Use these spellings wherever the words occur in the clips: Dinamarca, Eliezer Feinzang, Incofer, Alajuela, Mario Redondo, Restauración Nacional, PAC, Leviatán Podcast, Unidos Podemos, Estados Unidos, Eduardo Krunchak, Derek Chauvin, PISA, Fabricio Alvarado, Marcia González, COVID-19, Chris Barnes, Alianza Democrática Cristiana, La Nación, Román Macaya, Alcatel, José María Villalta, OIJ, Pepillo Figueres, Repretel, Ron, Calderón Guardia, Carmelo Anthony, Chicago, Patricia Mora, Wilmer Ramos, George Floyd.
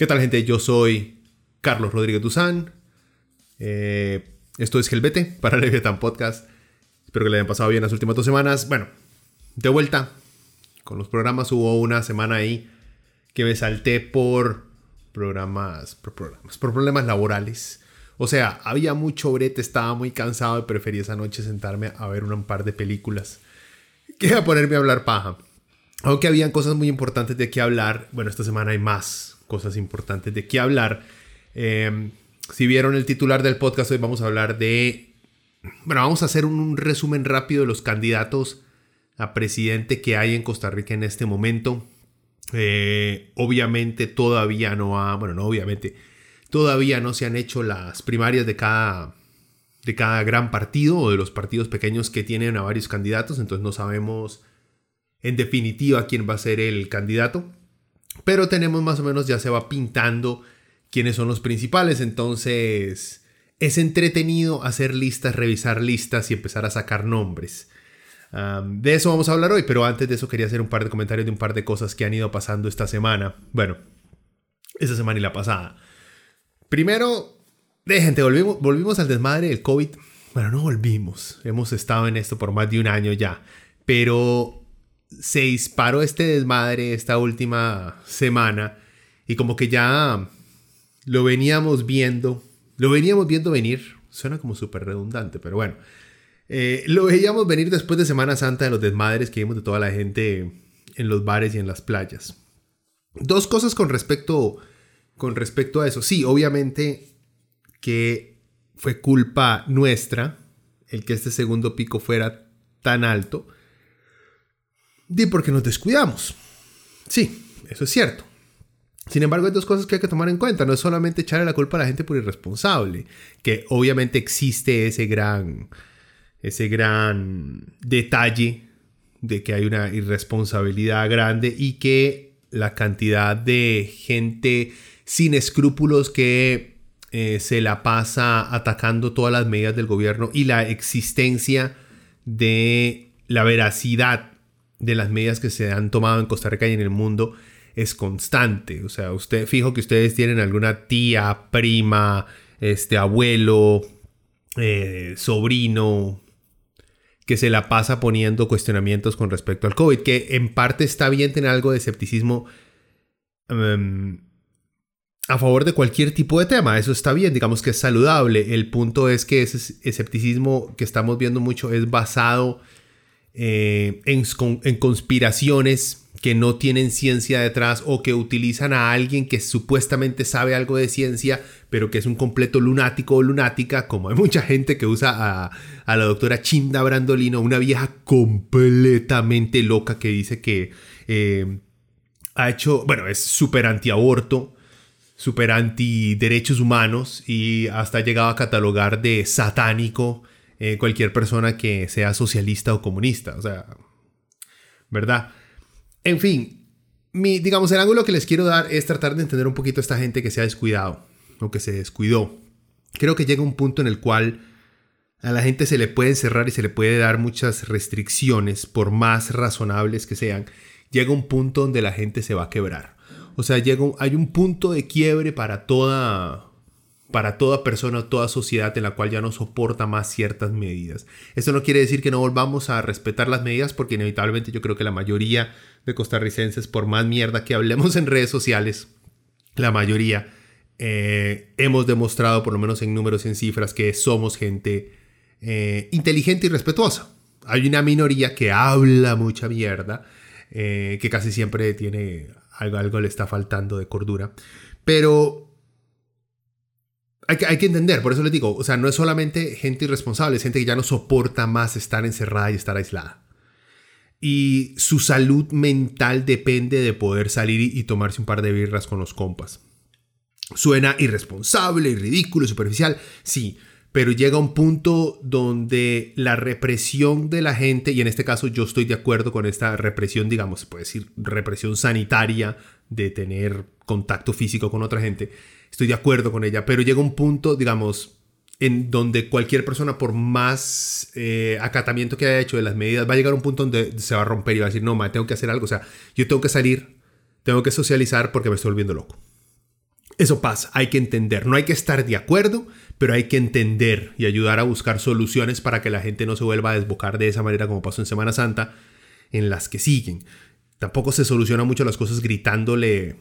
¿Qué tal, gente? Yo soy Carlos Rodríguez Duzán. Esto es Gelbete para Leviatán Podcast. Espero que le hayan pasado bien las últimas 2 semanas. Bueno, de vuelta con los programas. Hubo una semana ahí que me salté por problemas laborales. O sea, había mucho brete, estaba muy cansado y preferí esa noche sentarme a ver un par de películas que a ponerme a hablar paja. Aunque habían cosas muy importantes de qué hablar. Bueno, esta semana hay más cosas importantes de qué hablar. Si vieron el titular del podcast, hoy vamos a hablar de... Bueno, vamos a hacer un resumen rápido de los candidatos a presidente que hay en Costa Rica en este momento. Obviamente todavía no ha... Bueno, no obviamente. Todavía no se han hecho las primarias de cada gran partido o de los partidos pequeños que tienen a varios candidatos. Entonces no sabemos en definitiva quién va a ser el candidato. Pero tenemos más o menos, ya se va pintando quiénes son los principales. Entonces es entretenido hacer listas, revisar listas y empezar a sacar nombres. De eso vamos a hablar hoy, pero antes de eso quería hacer un par de comentarios de un par de cosas que han ido pasando esta semana. Bueno, esta semana y la pasada. Primero, gente, volvimos al desmadre del COVID. Bueno, no volvimos. Hemos estado en esto por más de 1 año ya. Pero... se disparó este desmadre esta última semana y como que ya lo veníamos viendo venir. Suena como súper redundante, pero bueno, lo veíamos venir después de Semana Santa, de los desmadres que vimos de toda la gente en los bares y en las playas. 2 cosas con respecto a eso. Sí, obviamente que fue culpa nuestra el que este segundo pico fuera tan alto. De porque nos descuidamos. Sí, eso es cierto. Sin embargo, hay 2 cosas que hay que tomar en cuenta. No es solamente echarle la culpa a la gente por irresponsable, que obviamente existe ese gran detalle de que hay una irresponsabilidad grande y que la cantidad de gente sin escrúpulos que se la pasa atacando todas las medidas del gobierno y la existencia de la veracidad de las medidas que se han tomado en Costa Rica y en el mundo es constante. O sea, usted fijo que ustedes tienen alguna tía, prima, abuelo, sobrino que se la pasa poniendo cuestionamientos con respecto al COVID, que en parte está bien tener algo de escepticismo a favor de cualquier tipo de tema. Eso está bien, digamos que es saludable. El punto es que ese escepticismo que estamos viendo mucho es basado en conspiraciones que no tienen ciencia detrás o que utilizan a alguien que supuestamente sabe algo de ciencia pero que es un completo lunático o lunática, como hay mucha gente que usa a la doctora Chinda Brandolino, una vieja completamente loca que dice que es súper antiaborto, súper anti derechos humanos y hasta ha llegado a catalogar de satánico cualquier persona que sea socialista o comunista, o sea, ¿verdad? En fin, el ángulo que les quiero dar es tratar de entender un poquito a esta gente que se ha descuidado o que se descuidó. Creo que llega un punto en el cual a la gente se le puede encerrar y se le puede dar muchas restricciones, por más razonables que sean. Llega un punto donde la gente se va a quebrar. O sea, hay un punto de quiebre para toda persona o toda sociedad en la cual ya no soporta más ciertas medidas. Eso no quiere decir que no volvamos a respetar las medidas, porque inevitablemente yo creo que la mayoría de costarricenses, por más mierda que hablemos en redes sociales, la mayoría hemos demostrado, por lo menos en números y en cifras, que somos gente inteligente y respetuosa. Hay una minoría que habla mucha mierda, que casi siempre tiene algo le está faltando de cordura. Pero hay que entender, por eso les digo, o sea, no es solamente gente irresponsable, es gente que ya no soporta más estar encerrada y estar aislada. Y su salud mental depende de poder salir y tomarse un par de birras con los compas. Suena irresponsable, ridículo, superficial, sí, pero llega un punto donde la represión de la gente, y en este caso yo estoy de acuerdo con esta represión, digamos, se puede decir represión sanitaria de tener contacto físico con otra gente, estoy de acuerdo con ella, pero llega un punto, digamos, en donde cualquier persona, por más acatamiento que haya hecho de las medidas, va a llegar a un punto donde se va a romper y va a decir, no, ma, tengo que hacer algo, o sea, yo tengo que salir, tengo que socializar porque me estoy volviendo loco. Eso pasa, hay que entender, no hay que estar de acuerdo, pero hay que entender y ayudar a buscar soluciones para que la gente no se vuelva a desbocar de esa manera como pasó en Semana Santa, en las que siguen. Tampoco se soluciona mucho las cosas gritándole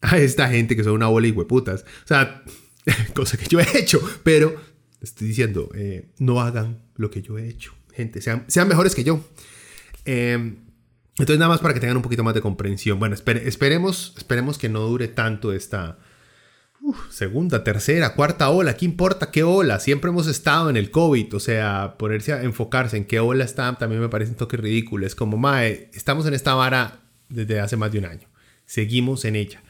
a esta gente que son una bola de hijueputas, o sea, cosa que yo he hecho, pero estoy diciendo, no hagan lo que yo he hecho, gente, sean mejores que yo. Entonces nada más para que tengan un poquito más de comprensión. Bueno, esperemos que no dure tanto esta segunda, tercera, cuarta ola. ¿Qué importa qué ola? Siempre hemos estado en el COVID. O sea, ponerse a enfocarse en qué ola está también me parece un toque ridículo. Es como, mae, estamos en esta vara desde hace más de un año. Seguimos en ella.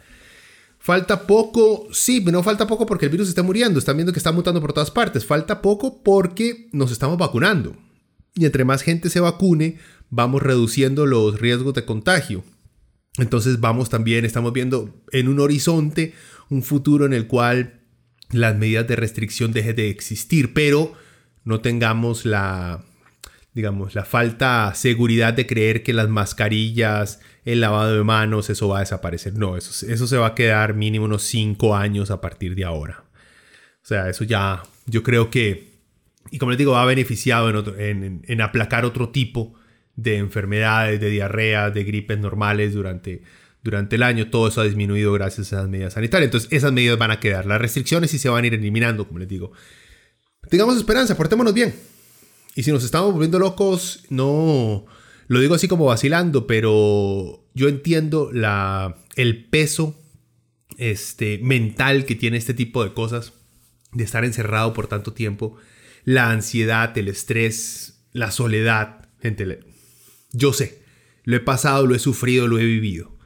Falta poco, sí, no falta poco porque el virus está muriendo. Están viendo que está mutando por todas partes. Falta poco porque nos estamos vacunando. Y entre más gente se vacune, vamos reduciendo los riesgos de contagio. Entonces estamos viendo en un horizonte, un futuro en el cual las medidas de restricción dejen de existir, pero no tengamos la falta de seguridad de creer que las mascarillas, el lavado de manos, eso va a desaparecer. No, eso se va a quedar mínimo unos 5 años a partir de ahora. O sea, eso ya, yo creo que, y como les digo, va beneficiado en aplacar otro tipo de enfermedades, de diarreas, de gripes normales durante el año. Todo eso ha disminuido gracias a esas medidas sanitarias. Entonces esas medidas van a quedar. Las restricciones sí se van a ir eliminando, como les digo. Tengamos esperanza, portémonos bien. Y si nos estamos volviendo locos, no... Lo digo así como vacilando, pero yo entiendo el peso mental que tiene este tipo de cosas, de estar encerrado por tanto tiempo. La ansiedad, el estrés, la soledad. Gente, yo sé, lo he pasado, lo he sufrido, lo he vivido.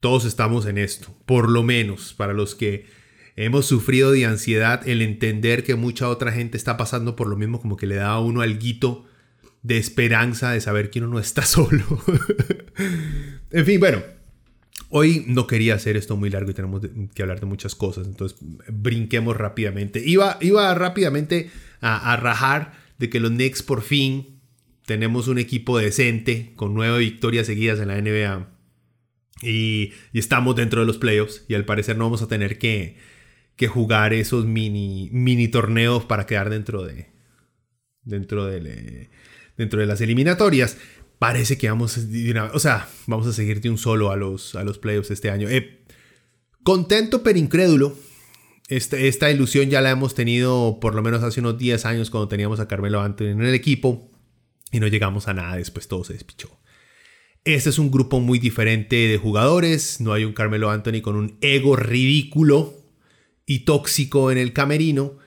Todos estamos en esto, por lo menos para los que hemos sufrido de ansiedad, el entender que mucha otra gente está pasando por lo mismo, como que le da a uno alguito de esperanza de saber que uno no está solo. En fin, bueno, hoy no quería hacer esto muy largo y tenemos que hablar de muchas cosas, entonces brinquemos rápidamente. Iba rápidamente a rajar de que los Knicks por fin tenemos un equipo decente con 9 victorias seguidas en la NBA y estamos dentro de los playoffs y al parecer no vamos a tener que jugar esos mini torneos para quedar dentro de las eliminatorias. Parece que vamos a seguir de un solo a los playoffs este año. Contento pero incrédulo. Esta ilusión ya la hemos tenido por lo menos hace unos 10 años cuando teníamos a Carmelo Anthony en el equipo y no llegamos a nada, después todo se despichó. Este es un grupo muy diferente de jugadores, no hay un Carmelo Anthony con un ego ridículo y tóxico en el camerino,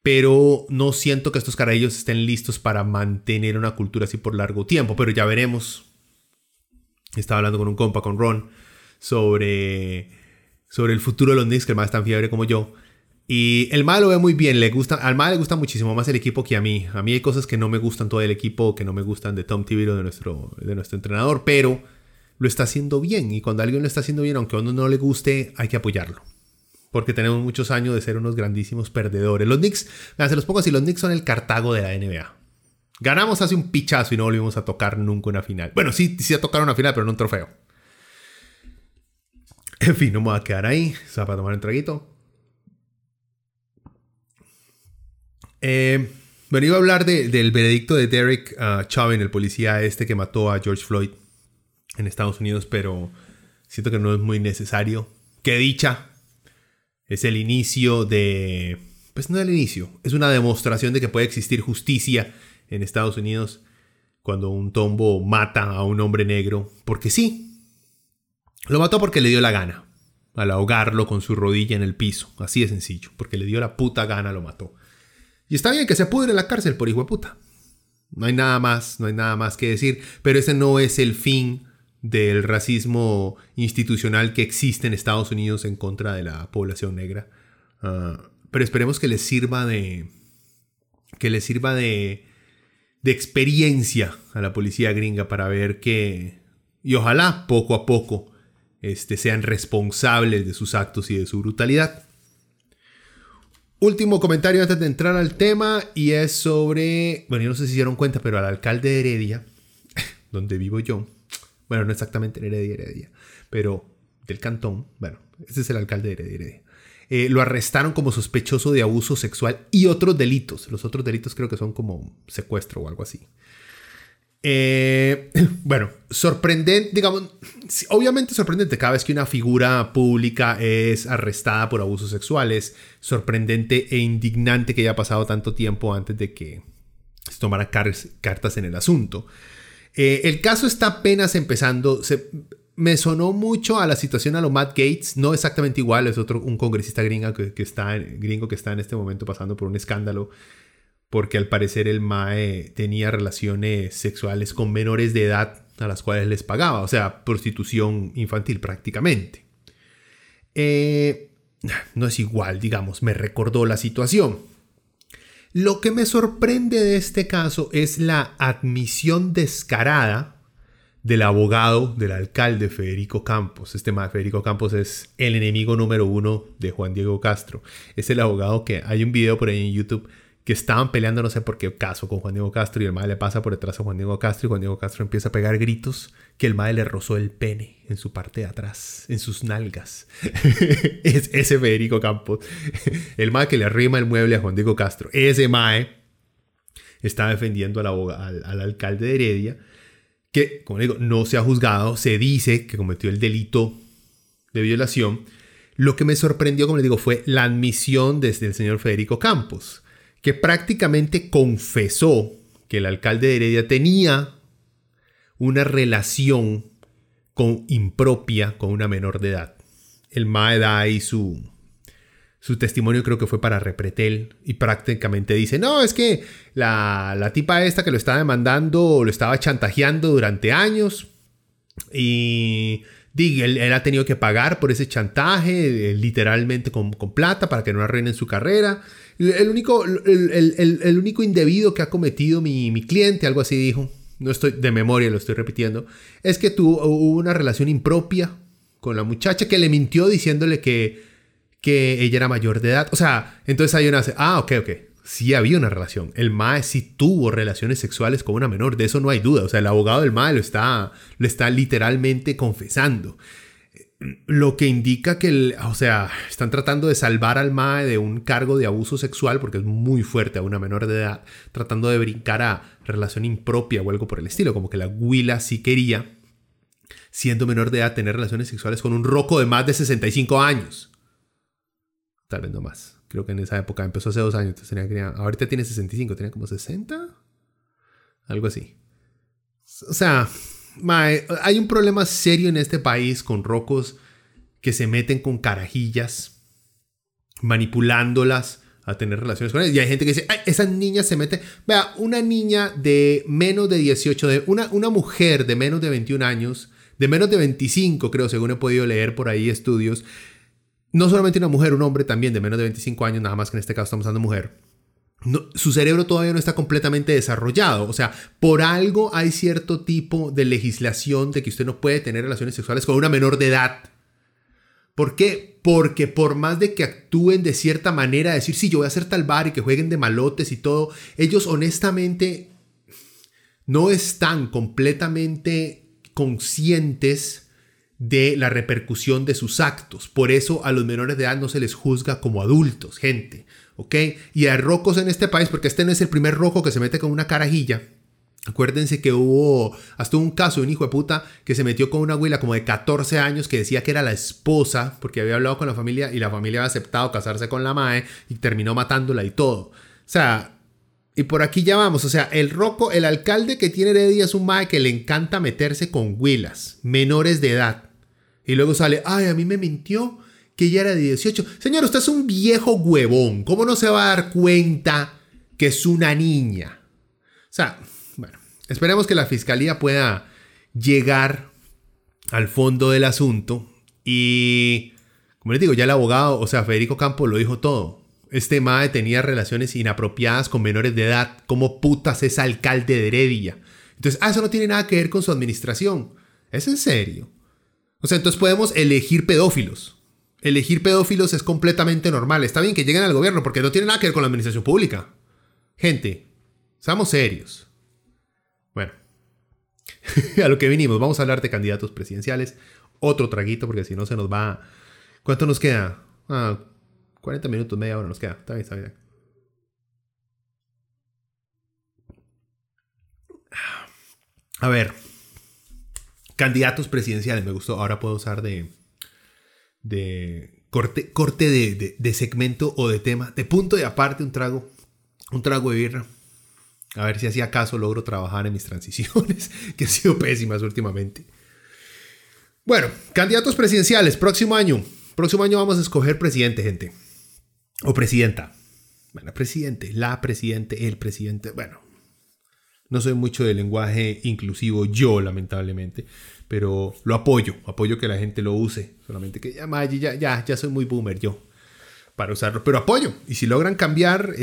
pero no siento que estos carajillos estén listos para mantener una cultura así por largo tiempo, pero ya veremos. Estaba hablando con un compa, con Ron, sobre el futuro de los Knicks, que el más tan fiebre como yo, y el más lo ve muy bien, al más le gusta muchísimo más el equipo que a mí. A mí hay cosas que no me gustan todo el equipo, que no me gustan de Tom Thibodeau, de nuestro entrenador, pero lo está haciendo bien, y cuando alguien lo está haciendo bien, aunque a uno no le guste, hay que apoyarlo, porque tenemos muchos años de ser unos grandísimos perdedores. Los Knicks, se los pongo así, los Knicks son el Cartago de la NBA. Ganamos hace un pichazo y no volvimos a tocar nunca una final. Bueno, sí a tocar una final, pero no un trofeo. En fin, no me voy a quedar ahí. O sea, para tomar un traguito. Bueno, iba a hablar del veredicto de Derek Chauvin, el policía que mató a George Floyd en Estados Unidos, pero siento que no es muy necesario. ¡Qué dicha! Es el inicio de... Pues no el inicio. Es una demostración de que puede existir justicia en Estados Unidos. cuando un tombo mata a un hombre negro, porque sí. Lo mató porque le dio la gana, al ahogarlo con su rodilla en el piso. Así de sencillo, porque le dio la puta gana, lo mató. Y está bien que se pudre en la cárcel por hijo de puta. No hay nada más que decir, pero ese no es el fin del racismo institucional que existe en Estados Unidos en contra de la población negra. Pero esperemos que les sirva de experiencia a la policía gringa para ver que, y ojalá poco a poco, sean responsables de sus actos y de su brutalidad. Último comentario antes de entrar al tema, y es sobre, bueno, yo no sé si dieron cuenta, pero al alcalde de Heredia, donde vivo yo, bueno, no exactamente en Heredia, pero del cantón, bueno, ese es el alcalde de Heredia. Lo arrestaron como sospechoso de abuso sexual y otros delitos. Los otros delitos creo que son como secuestro o algo así. Bueno, sorprendente, digamos, obviamente sorprendente. Cada vez que una figura pública es arrestada por abusos sexuales, sorprendente e indignante que haya pasado tanto tiempo antes de que se tomaran cartas en el asunto. El caso está apenas empezando. Me sonó mucho a la situación a lo Matt Gaetz, no exactamente igual, es un congresista gringo que está en este momento pasando por un escándalo porque al parecer el mae tenía relaciones sexuales con menores de edad a las cuales les pagaba, o sea, prostitución infantil prácticamente. No es igual, digamos, me recordó la situación. Lo que me sorprende de este caso es la admisión descarada del abogado del alcalde Federico Campos. Este Federico Campos es el enemigo número uno de Juan Diego Castro. Es el abogado que hay un video por ahí en YouTube que estaban peleando no sé por qué caso con Juan Diego Castro, y el mae le pasa por detrás a Juan Diego Castro y Juan Diego Castro empieza a pegar gritos que el mae le rozó el pene en su parte de atrás, en sus nalgas. Es ese Federico Campos, el mae que le arrima el mueble a Juan Diego Castro. Ese mae está defendiendo al alcalde de Heredia, que, como le digo, no se ha juzgado. Se dice que cometió el delito de violación. Lo que me sorprendió, como le digo, fue la admisión desde el señor Federico Campos, que prácticamente confesó que el alcalde de Heredia tenía una relación impropia con una menor de edad. El mae da ahí su testimonio, creo que fue para Repretel, y prácticamente dice, no, es que la tipa esta que lo estaba demandando, lo estaba chantajeando durante años, y él ha tenido que pagar por ese chantaje, literalmente con plata, para que no arruinen su carrera. El único indebido que ha cometido mi cliente, algo así dijo, no estoy de memoria, lo estoy repitiendo, es que hubo una relación impropia con la muchacha, que le mintió diciéndole que ella era mayor de edad. O sea, entonces ahí uno hace, ok. Sí había una relación. El mae sí tuvo relaciones sexuales con una menor. De eso no hay duda. O sea, el abogado del mae lo está literalmente confesando. Lo que indica que, están tratando de salvar al mae de un cargo de abuso sexual, porque es muy fuerte a una menor de edad, tratando de brincar a relación impropia o algo por el estilo. Como que la güila sí quería, siendo menor de edad, tener relaciones sexuales con un roco de más de 65 años. Tal vez no más. Creo que en esa época empezó hace 2 años. Entonces ahorita tiene 65. Tenía como 60. Algo así. O sea, hay un problema serio en este país con rocos que se meten con carajillas, manipulándolas a tener relaciones con ellas. Y hay gente que dice, ay, esas niñas se meten. Vea, una niña de menos de 18, una mujer de menos de 21 años, de menos de 25, creo, según he podido leer por ahí estudios. No solamente una mujer, un hombre también de menos de 25 años, nada más que en este caso estamos hablando de mujer. No, su cerebro todavía no está completamente desarrollado. O sea, por algo hay cierto tipo de legislación de que usted no puede tener relaciones sexuales con una menor de edad. ¿Por qué? Porque por más de que actúen de cierta manera, decir, sí, yo voy a hacer tal bar y que jueguen de malotes y todo, ellos honestamente no están completamente conscientes de la repercusión de sus actos. Por eso a los menores de edad no se les juzga como adultos, gente, ¿ok? Y a rocos en este país, porque este no es el primer roco que se mete con una carajilla. Acuérdense que hubo hasta un caso de un hijo de puta que se metió con una güila como de 14 años que decía que era la esposa porque había hablado con la familia y la familia había aceptado casarse con la mae y terminó matándola y todo. O sea, Y por aquí ya vamos, o sea, el roco, el alcalde que tiene Heredia es un mae que le encanta meterse con huilas, menores de edad. Y luego sale, ay, a mí me mintió que ya era de 18. Señor, usted es un viejo huevón. ¿Cómo no se va a dar cuenta que es una niña? O sea, bueno, esperemos que la fiscalía pueda llegar al fondo del asunto. Y, como les digo, ya el abogado, o sea, Federico Campos lo dijo todo. Este mae tenía relaciones inapropiadas con menores de edad. ¿Cómo putas es alcalde de Heredia? Entonces, eso no tiene nada que ver con su administración. ¿Es en serio? O sea, entonces podemos elegir pedófilos. Elegir pedófilos es completamente normal. Está bien que lleguen al gobierno porque no tiene nada que ver con la administración pública. Gente, seamos serios. Bueno, a lo que vinimos. Vamos a hablar de candidatos presidenciales. Otro traguito porque si no se nos va... ¿Cuánto nos queda? 40 minutos, media hora nos queda. Está bien, está bien. A ver. Candidatos presidenciales. Me gustó. Ahora puedo usar de corte de segmento o de tema. De punto y aparte un trago. Un trago de birra. A ver si así acaso logro trabajar en mis transiciones. Que han sido pésimas últimamente. Bueno. Candidatos presidenciales. Próximo año. Próximo año vamos a escoger presidente, gente. O presidenta. Bueno, presidente, la presidente, el presidente. Bueno, no soy mucho de lenguaje inclusivo yo, lamentablemente. Pero lo apoyo. Apoyo que la gente lo use. Solamente que ya soy muy boomer yo para usarlo. Pero apoyo. Y si logran cambiar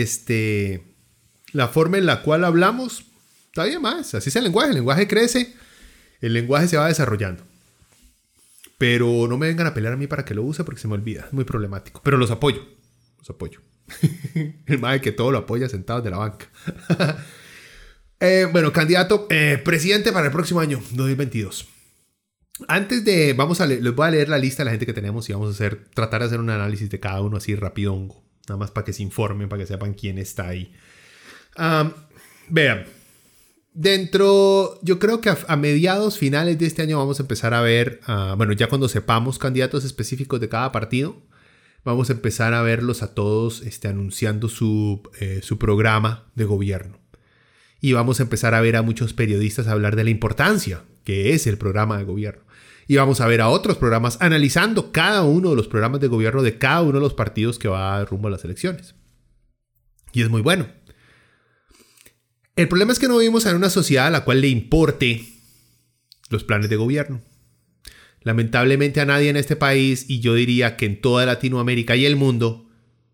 la forma en la cual hablamos, está bien más. Así es el lenguaje. El lenguaje crece. El lenguaje se va desarrollando. Pero no me vengan a pelear a mí para que lo use porque se me olvida. Es muy problemático. Pero los apoyo. Los apoyo. El mae que todo lo apoya sentado de la banca. Bueno, candidato presidente para el próximo año, 2022. Antes de... les voy a leer la lista de la gente que tenemos y vamos a tratar de hacer un análisis de cada uno así rapidongo. Nada más para que se informen, para que sepan quién está ahí. Vean. Dentro, yo creo que a mediados, finales de este año vamos a empezar a ver, ya cuando sepamos candidatos específicos de cada partido, vamos a empezar a verlos a todos anunciando su programa de gobierno. Y vamos a empezar a ver a muchos periodistas hablar de la importancia que es el programa de gobierno. Y vamos a ver a otros programas analizando cada uno de los programas de gobierno de cada uno de los partidos que va rumbo a las elecciones. Y es muy bueno. El problema es que no vivimos en una sociedad a la cual le importe los planes de gobierno. Lamentablemente a nadie en este país, y yo diría que en toda Latinoamérica y el mundo,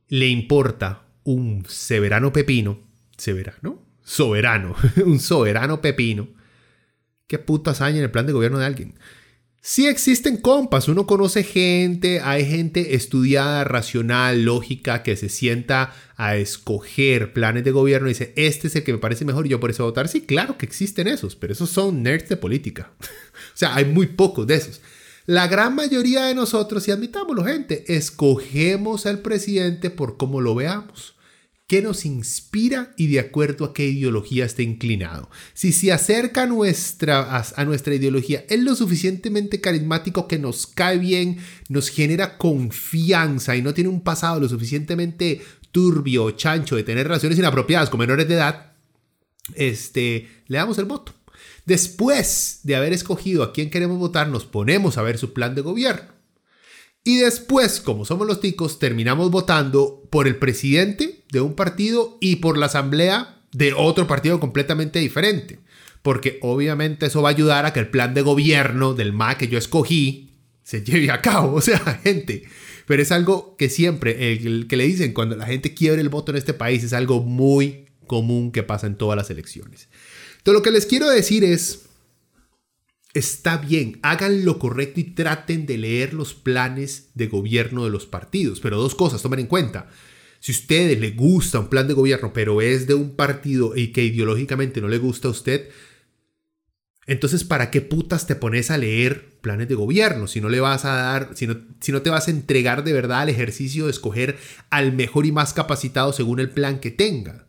le importa un soberano pepino. ¿Qué putas hay en el plan de gobierno de alguien? Sí existen compas, uno conoce gente, hay gente estudiada, racional, lógica, que se sienta a escoger planes de gobierno y dice, este es el que me parece mejor y yo por eso voy a votar. Sí, claro que existen esos, pero esos son nerds de política. O sea, hay muy pocos de esos. La gran mayoría de nosotros, si admitámoslo, gente, escogemos al presidente por cómo lo veamos. ¿Qué nos inspira y de acuerdo a qué ideología esté inclinado? Si se acerca a nuestra ideología, es lo suficientemente carismático que nos cae bien, nos genera confianza y no tiene un pasado lo suficientemente turbio o chancho de tener relaciones inapropiadas con menores de edad, le damos el voto. Después de haber escogido a quién queremos votar, nos ponemos a ver su plan de gobierno. Y después, como somos los ticos, terminamos votando por el presidente de un partido y por la asamblea de otro partido completamente diferente. Porque obviamente eso va a ayudar a que el plan de gobierno del MAC que yo escogí se lleve a cabo. O sea, gente. Pero es algo que siempre, el que le dicen cuando la gente quiebra el voto en este país, es algo muy común que pasa en todas las elecciones. Entonces, lo que les quiero decir es... Está bien, hagan lo correcto y traten de leer los planes de gobierno de los partidos. Pero dos cosas, tomen en cuenta. Si a ustedes les gusta un plan de gobierno, pero es de un partido y que ideológicamente no le gusta a usted, entonces ¿para qué putas te pones a leer planes de gobierno? Si no le vas a dar, si no te vas a entregar de verdad al ejercicio de escoger al mejor y más capacitado según el plan que tenga.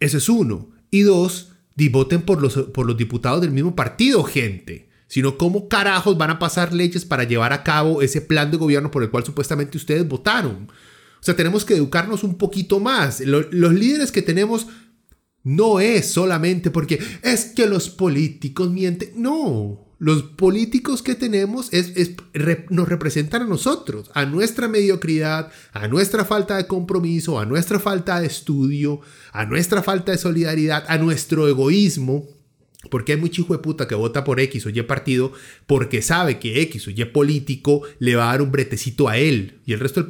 Eso es uno. Y dos... Y voten por los diputados del mismo partido, gente. Si no, ¿cómo carajos van a pasar leyes para llevar a cabo ese plan de gobierno por el cual supuestamente ustedes votaron? O sea, tenemos que educarnos un poquito más. Los líderes que tenemos No es solamente porque es que los políticos mienten. No, los políticos que tenemos nos representan a nosotros, a nuestra mediocridad, a nuestra falta de compromiso, a nuestra falta de estudio, a nuestra falta de solidaridad, a nuestro egoísmo. Porque hay mucho hijo de puta que vota por X o Y partido porque sabe que X o Y político le va a dar un bretecito a él y el resto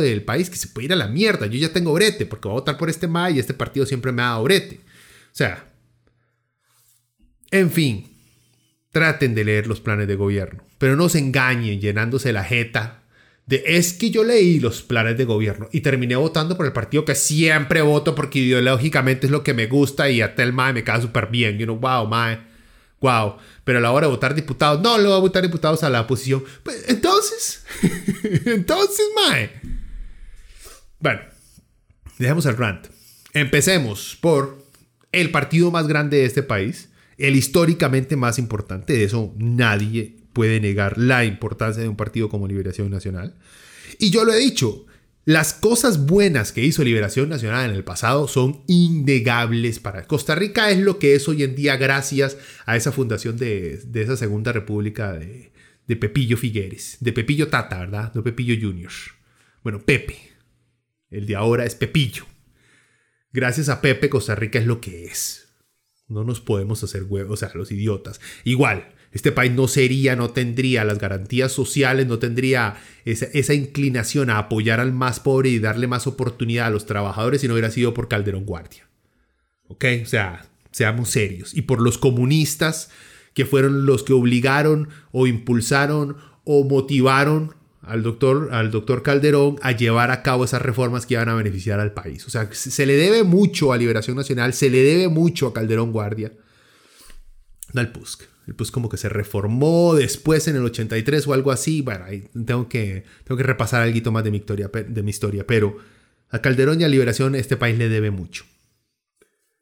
del país que se puede ir a la mierda. Yo ya tengo brete porque voy a votar por este ma y este partido siempre me ha dado brete. O sea, en fin, traten de leer los planes de gobierno, pero no se engañen llenándose la jeta de es que yo leí los planes de gobierno y terminé votando por el partido que siempre voto porque ideológicamente es lo que me gusta y hasta el mae me cae súper bien. Yo no, wow, mae, wow. Pero a la hora de votar diputados, no, lo voy a votar diputados a la oposición. Pues, entonces, entonces, mae. Bueno, dejemos el rant. Empecemos por el partido más grande de este país, el históricamente más importante. De eso nadie puede negar la importancia de un partido como Liberación Nacional. Y yo lo he dicho, las cosas buenas que hizo Liberación Nacional en el pasado son innegables para Costa Rica. Es lo que es hoy en día gracias a esa fundación de esa Segunda República de Pepillo Figueres. De Pepillo Tata, ¿verdad? No Pepillo Junior. Bueno, Pepe. El de ahora es Pepillo. Gracias a Pepe, Costa Rica es lo que es. No nos podemos hacer huevos a los idiotas. Igual. Este país no tendría las garantías sociales, no tendría esa inclinación a apoyar al más pobre y darle más oportunidad a los trabajadores si no hubiera sido por Calderón Guardia. ¿Ok? O sea, seamos serios. Y por los comunistas que fueron los que obligaron o impulsaron o motivaron al doctor Calderón a llevar a cabo esas reformas que iban a beneficiar al país. O sea, se le debe mucho a Liberación Nacional, se le debe mucho a Calderón Guardia, no al PUSC. El PUSC como que se reformó después en el 83 o algo así. Bueno, ahí tengo que repasar algo más de mi historia. Pero a Calderón y a Liberación este país le debe mucho.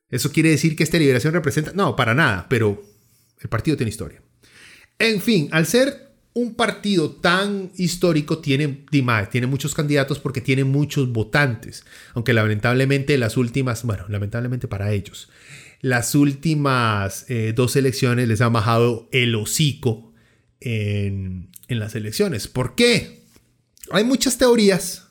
¿Eso quiere decir que esta Liberación representa? No, para nada. Pero el partido tiene historia. En fin, al ser un partido tan histórico tiene muchos candidatos porque tiene muchos votantes. Aunque lamentablemente lamentablemente para ellos, las últimas dos elecciones les ha majado el hocico en las elecciones. ¿Por qué? Hay muchas teorías,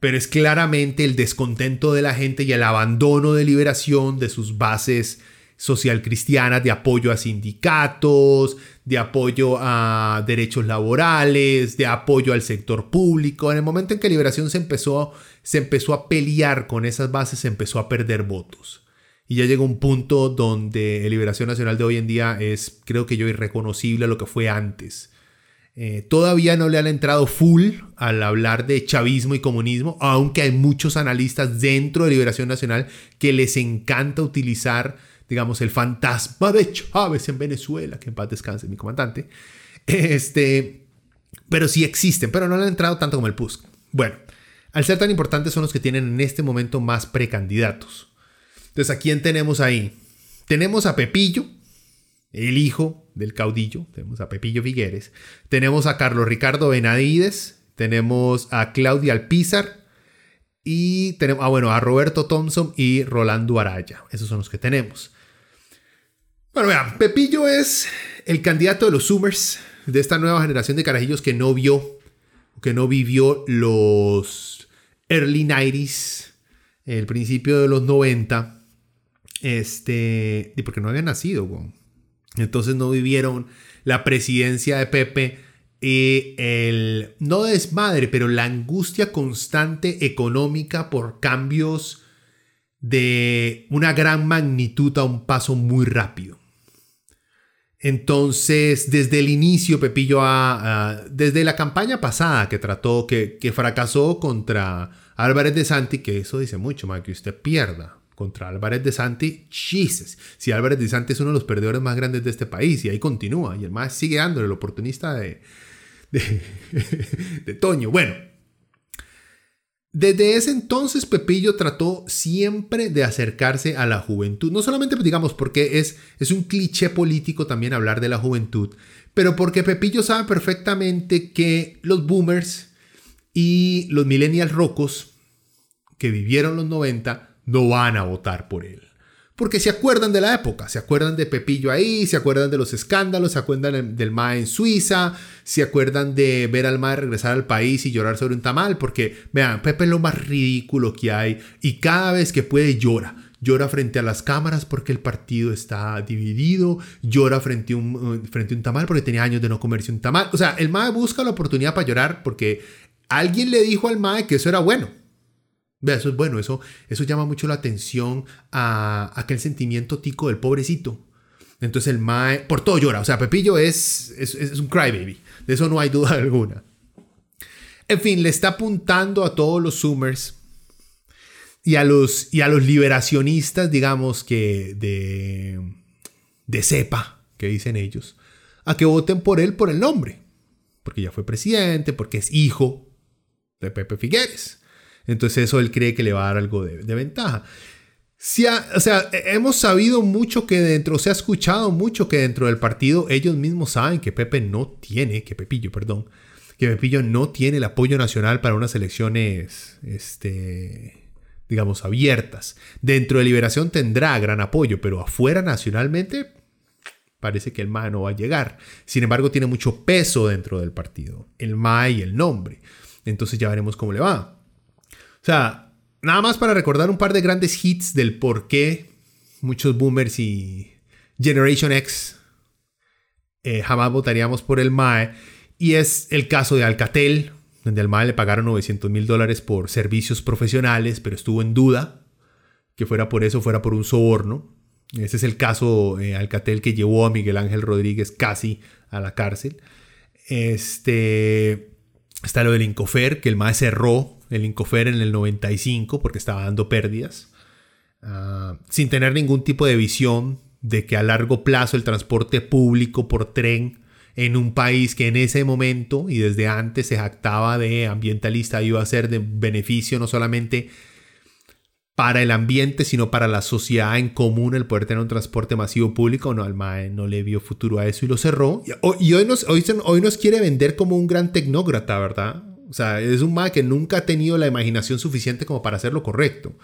pero es claramente el descontento de la gente y el abandono de Liberación de sus bases socialcristianas de apoyo a sindicatos, de apoyo a derechos laborales, de apoyo al sector público. En el momento en que Liberación se empezó a pelear con esas bases, se empezó a perder votos. Y ya llegó un punto donde Liberación Nacional de hoy en día es, creo que yo, irreconocible a lo que fue antes. Todavía no le han entrado full al hablar de chavismo y comunismo, aunque hay muchos analistas dentro de Liberación Nacional que les encanta utilizar, digamos, el fantasma de Chávez en Venezuela, que en paz descanse mi comandante. Pero sí existen, pero no le han entrado tanto como el PUSC. Bueno, al ser tan importantes son los que tienen en este momento más precandidatos. Entonces, ¿a quién tenemos ahí? Tenemos a Pepillo, el hijo del caudillo. Tenemos a Pepillo Figueres. Tenemos a Carlos Ricardo Benavides. Tenemos a Claudia Alpizar. Y tenemos a Roberto Thompson y Rolando Araya. Esos son los que tenemos. Bueno, vean, Pepillo es el candidato de los Zoomers, de esta nueva generación de carajillos que no vio, que no vivió los early 90s, el principio de los 90. Porque no habían nacido, güey. Entonces no vivieron la presidencia de Pepe y el, no desmadre, pero la angustia constante económica por cambios de una gran magnitud a un paso muy rápido. Entonces, desde el inicio, Pepillo, desde la campaña pasada que fracasó contra Álvarez de Santi, que eso dice mucho, man, que usted pierda contra Álvarez de Santi, Jesus. Si Álvarez de Santi es uno de los perdedores más grandes de este país, y ahí continúa, y el más sigue dándole, el oportunista de Toño. Bueno, desde ese entonces Pepillo trató siempre de acercarse a la juventud, no solamente, digamos, porque es un cliché político también hablar de la juventud, pero porque Pepillo sabe perfectamente que los boomers y los millennials rocos que vivieron los 90 no van a votar por él. Porque se acuerdan de la época, se acuerdan de Pepillo ahí, se acuerdan de los escándalos, se acuerdan del MAE en Suiza, se acuerdan de ver al MAE regresar al país y llorar sobre un tamal, porque vean, Pepe es lo más ridículo que hay y cada vez que puede llora. Llora frente a las cámaras porque el partido está dividido. Llora frente a un tamal porque tenía años de no comerse un tamal. O sea, el MAE busca la oportunidad para llorar porque alguien le dijo al MAE que eso era bueno. Eso es bueno, eso llama mucho la atención a aquel sentimiento tico del pobrecito. Entonces el MAE por todo llora. O sea, Pepillo es un crybaby. De eso no hay duda alguna. En fin, le está apuntando a todos los Zoomers y a los liberacionistas, digamos, que de cepa, que dicen ellos, a que voten por él por el nombre. Porque ya fue presidente, porque es hijo de Pepe Figueres. Entonces eso él cree que le va a dar algo de ventaja. Hemos sabido mucho que dentro, se ha escuchado mucho que dentro del partido ellos mismos saben que Pepillo no tiene el apoyo nacional para unas elecciones, digamos, abiertas. Dentro de Liberación tendrá gran apoyo, pero afuera nacionalmente parece que el MAE no va a llegar. Sin embargo, tiene mucho peso dentro del partido, el MAE y el nombre. Entonces ya veremos cómo le va. O sea, nada más para recordar un par de grandes hits del por qué muchos boomers y Generation X jamás votaríamos por el MAE. Y es el caso de Alcatel, donde al MAE le pagaron $900,000 por servicios profesionales, pero estuvo en duda que fuera por eso, fuera por un soborno. Ese es el caso Alcatel que llevó a Miguel Ángel Rodríguez casi a la cárcel. Está lo del Incofer, que el MAE cerró el Incofer en el 95 porque estaba dando pérdidas, sin tener ningún tipo de visión de que a largo plazo el transporte público por tren en un país que en ese momento y desde antes se jactaba de ambientalista iba a ser de beneficio no solamente para el ambiente, sino para la sociedad en común, el poder tener un transporte masivo público. No, al MAE no le vio futuro a eso y lo cerró. Y hoy nos quiere vender como un gran tecnócrata, ¿verdad? O sea, es un MAE que nunca ha tenido la imaginación suficiente como para hacer lo correcto.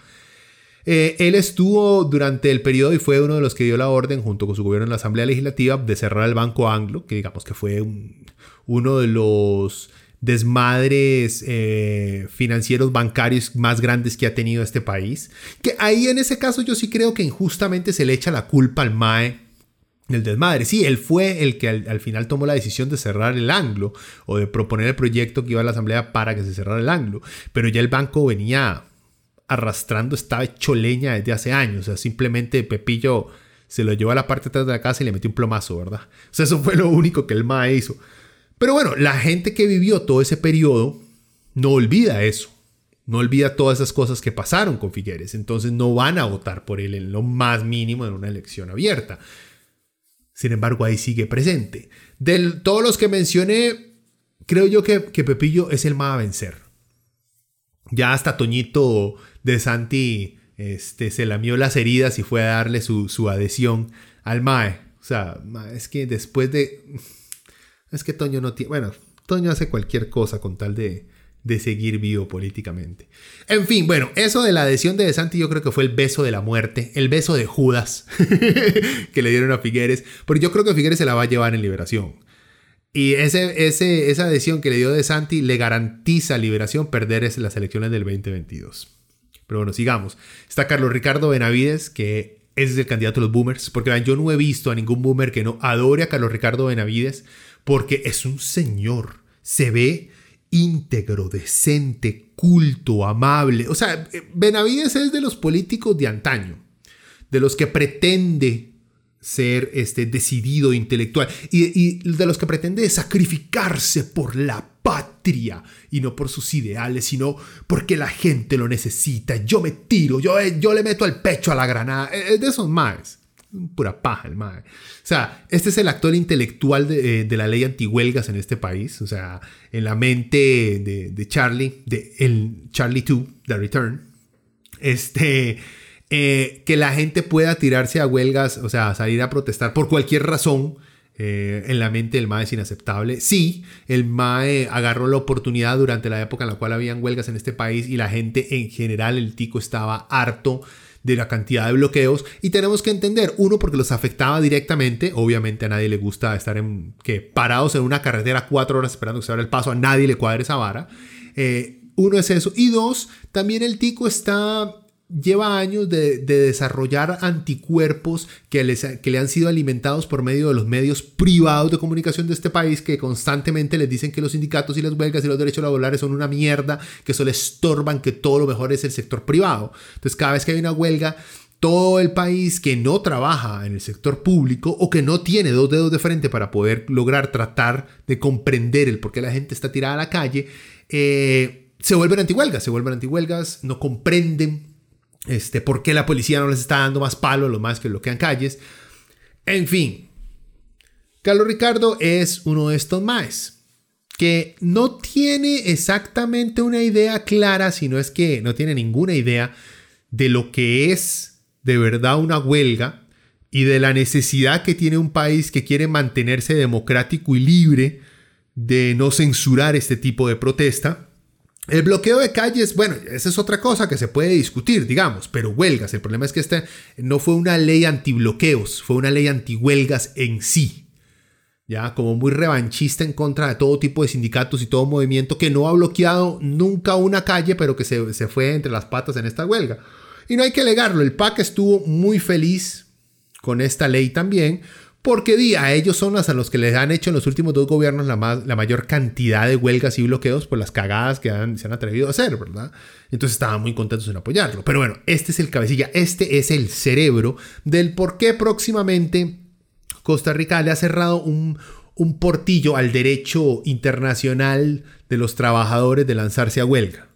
Él estuvo durante el periodo y fue uno de los que dio la orden junto con su gobierno en la Asamblea Legislativa de cerrar el Banco Anglo, que digamos que fue uno de los desmadres financieros bancarios más grandes que ha tenido este país. Que ahí en ese caso yo sí creo que injustamente se le echa la culpa al MAE del desmadre. Sí, él fue el que al final tomó la decisión de cerrar el Anglo o de proponer el proyecto que iba a la asamblea para que se cerrara el Anglo, pero ya el banco venía arrastrando, estaba hecho leña desde hace años. O sea, simplemente Pepillo se lo llevó a la parte de atrás de la casa y le metió un plomazo, ¿verdad? O sea, eso fue lo único que el MAE hizo. Pero bueno, la gente que vivió todo ese periodo no olvida eso. No olvida todas esas cosas que pasaron con Figueres. Entonces no van a votar por él en lo más mínimo en una elección abierta. Sin embargo, ahí sigue presente. De todos los que mencioné, creo yo que Pepillo es el MAE a vencer. Ya hasta Toñito de Santi se lamió las heridas y fue a darle su adhesión al MAE. O sea, es que después de... Es que Toño no tiene... Bueno, Toño hace cualquier cosa con tal de seguir vivo políticamente. En fin, bueno, eso de la adhesión de Santi yo creo que fue el beso de la muerte. El beso de Judas que le dieron a Figueres. Porque yo creo que Figueres se la va a llevar en Liberación. Y esa adhesión que le dio de Santi le garantiza a Liberación perder las elecciones del 2022. Pero bueno, sigamos. Está Carlos Ricardo Benavides, que... ese es el candidato de los boomers, porque vean, yo no he visto a ningún boomer que no adore a Carlos Ricardo Benavides, porque es un señor, se ve íntegro, decente, culto, amable. O sea, Benavides es de los políticos de antaño, de los que pretende ser decidido, intelectual, y de los que pretende sacrificarse por la patria y no por sus ideales, sino porque la gente lo necesita. Yo me tiro, yo le meto el pecho a la granada. Es de esos maes. Pura paja el mae. O sea, este es el actor intelectual de la ley antihuelgas en este país. O sea, en la mente de Charlie, el Charlie 2, The Return. Que la gente pueda tirarse a huelgas, o sea, salir a protestar por cualquier razón. En la mente del MAE es inaceptable. Sí, el MAE agarró la oportunidad durante la época en la cual habían huelgas en este país y la gente en general, el tico, estaba harto de la cantidad de bloqueos, y tenemos que entender, uno, porque los afectaba directamente. Obviamente a nadie le gusta estar parados en una carretera 4 horas esperando que se abra el paso, a nadie le cuadre esa vara. Uno es eso, y dos, también el tico lleva años de desarrollar anticuerpos que le han sido alimentados por medio de los medios privados de comunicación de este país, que constantemente les dicen que los sindicatos y las huelgas y los derechos laborales son una mierda, que solo estorban, que todo lo mejor es el sector privado. Entonces, cada vez que hay una huelga, todo el país que no trabaja en el sector público o que no tiene dos dedos de frente para poder lograr tratar de comprender el por qué la gente está tirada a la calle, se vuelven antihuelgas, no comprenden por qué la policía no les está dando más palo a los más que bloquean calles. En fin, Carlos Ricardo es uno de estos maes que no tiene exactamente una idea clara, sino es que no tiene ninguna idea de lo que es de verdad una huelga y de la necesidad que tiene un país que quiere mantenerse democrático y libre de no censurar este tipo de protesta. El bloqueo de calles, bueno, esa es otra cosa que se puede discutir, digamos, pero huelgas, el problema es que esta no fue una ley antibloqueos, fue una ley antihuelgas en sí, ya como muy revanchista en contra de todo tipo de sindicatos y todo movimiento que no ha bloqueado nunca una calle, pero que se fue entre las patas en esta huelga. Y no hay que alegarlo, el PAC estuvo muy feliz con esta ley también, porque a ellos son a los que les han hecho en los últimos 2 gobiernos la mayor cantidad de huelgas y bloqueos por las cagadas que se han atrevido a hacer, ¿verdad? Entonces estaban muy contentos en apoyarlo. Pero bueno, este es el cabecilla, este es el cerebro del por qué próximamente Costa Rica le ha cerrado un portillo al derecho internacional de los trabajadores de lanzarse a huelga.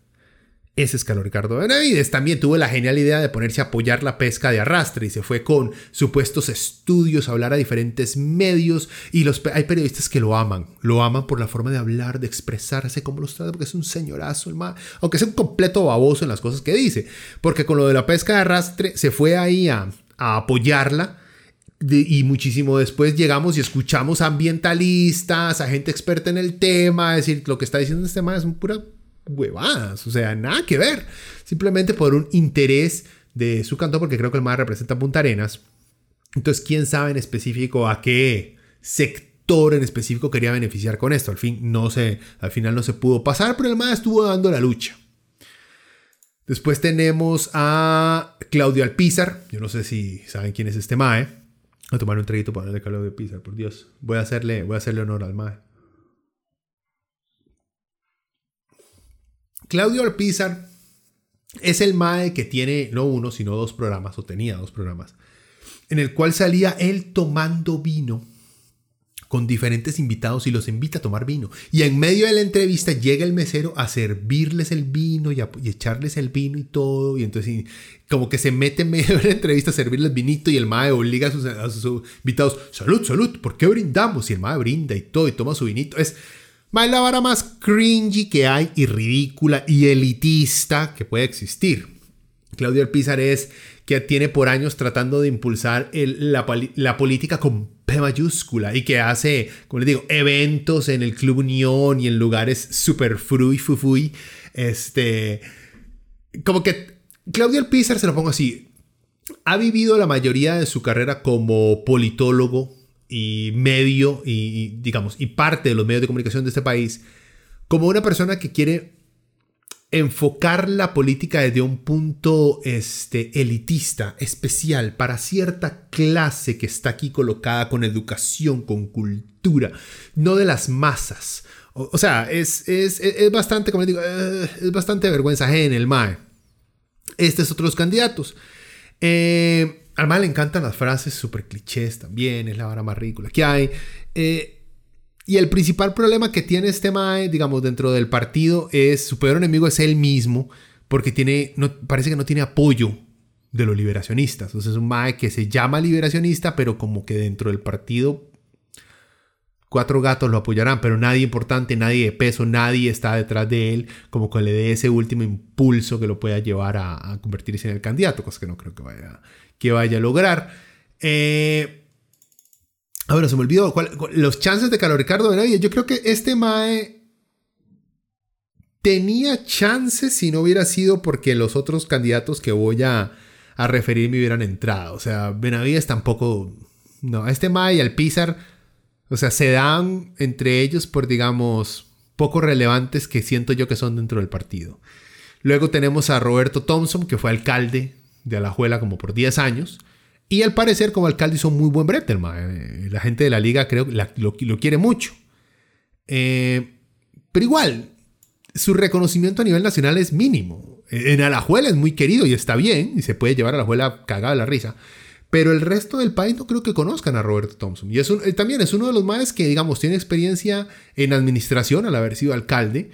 Ese es Carlos Ricardo Benavides. También tuvo la genial idea de ponerse a apoyar la pesca de arrastre y se fue con supuestos estudios a hablar a diferentes medios, y hay periodistas que lo aman por la forma de hablar, de expresarse, como los trata, porque es un señorazo el man, aunque es un completo baboso en las cosas que dice, porque con lo de la pesca de arrastre se fue ahí a apoyarla. Y muchísimo después llegamos y escuchamos a ambientalistas, a gente experta en el tema, decir lo que está diciendo este man es un pura huevadas, o sea, nada que ver, simplemente por un interés de su cantón, porque creo que el MAE representa Punta Arenas. Entonces, quién sabe en específico a qué sector en específico quería beneficiar con esto. Al final no se pudo pasar, pero el MAE estuvo dando la lucha. Después tenemos a Claudia Alpizar. Yo no sé si saben quién es este MAE. Voy a tomar un traguito para hablar de Claudia Alpizar, por Dios. Voy a hacerle honor al MAE. Claudio Alpizar es el MAE que tiene no uno, sino 2 programas, o tenía 2 programas, en el cual salía él tomando vino con diferentes invitados y los invita a tomar vino. Y en medio de la entrevista llega el mesero a servirles el vino y echarles el vino y todo. Y entonces como que se mete en medio de la entrevista a servirles vinito, y el MAE obliga a sus invitados, salud, salud, ¿por qué brindamos? Y el MAE brinda y todo y toma su vinito. Es la vara más cringy que hay, y ridícula y elitista que puede existir. Claudio Alpizar es que tiene por años tratando de impulsar la política con P mayúscula, y que hace, como les digo, eventos en el Club Unión y en lugares super frui. Como que Claudio Alpizar, se lo pongo así, ha vivido la mayoría de su carrera como politólogo y medio y parte de los medios de comunicación de este país como una persona que quiere enfocar la política desde un punto elitista, especial, para cierta clase que está aquí colocada, con educación, con cultura, no de las masas. O sea, es bastante, como les digo, es bastante vergüenza ajena el MAE. Este es otro de los candidatos. Al MAE le encantan las frases super clichés también, es la vara más ridícula que hay. Y el principal problema que tiene este MAE, digamos, dentro del partido, es su peor enemigo es él mismo, porque parece que no tiene apoyo de los liberacionistas. Entonces es un MAE que se llama liberacionista, pero como que dentro del partido 4 gatos lo apoyarán, pero nadie importante, nadie de peso, nadie está detrás de él, como que le dé ese último impulso que lo pueda llevar a convertirse en el candidato, cosa que no creo que vaya a lograr. Ah, bueno, se me olvidó. Los chances de Carlos Ricardo Benavides. Yo creo que este mae tenía chances si no hubiera sido porque los otros candidatos que voy a referir me hubieran entrado. O sea, Benavides tampoco... No, este mae y Alpizar, o sea, se dan entre ellos por, digamos, poco relevantes que siento yo que son dentro del partido. Luego tenemos a Roberto Thompson, que fue alcalde de Alajuela como por 10 años. Y al parecer, como alcalde, hizo muy buen brete. La gente de la liga creo que lo quiere mucho. Pero igual, su reconocimiento a nivel nacional es mínimo. En Alajuela es muy querido y está bien. Y se puede llevar a Alajuela cagada de la risa. Pero el resto del país no creo que conozcan a Roberto Thompson. Y también es uno de los maes que, digamos, tiene experiencia en administración al haber sido alcalde.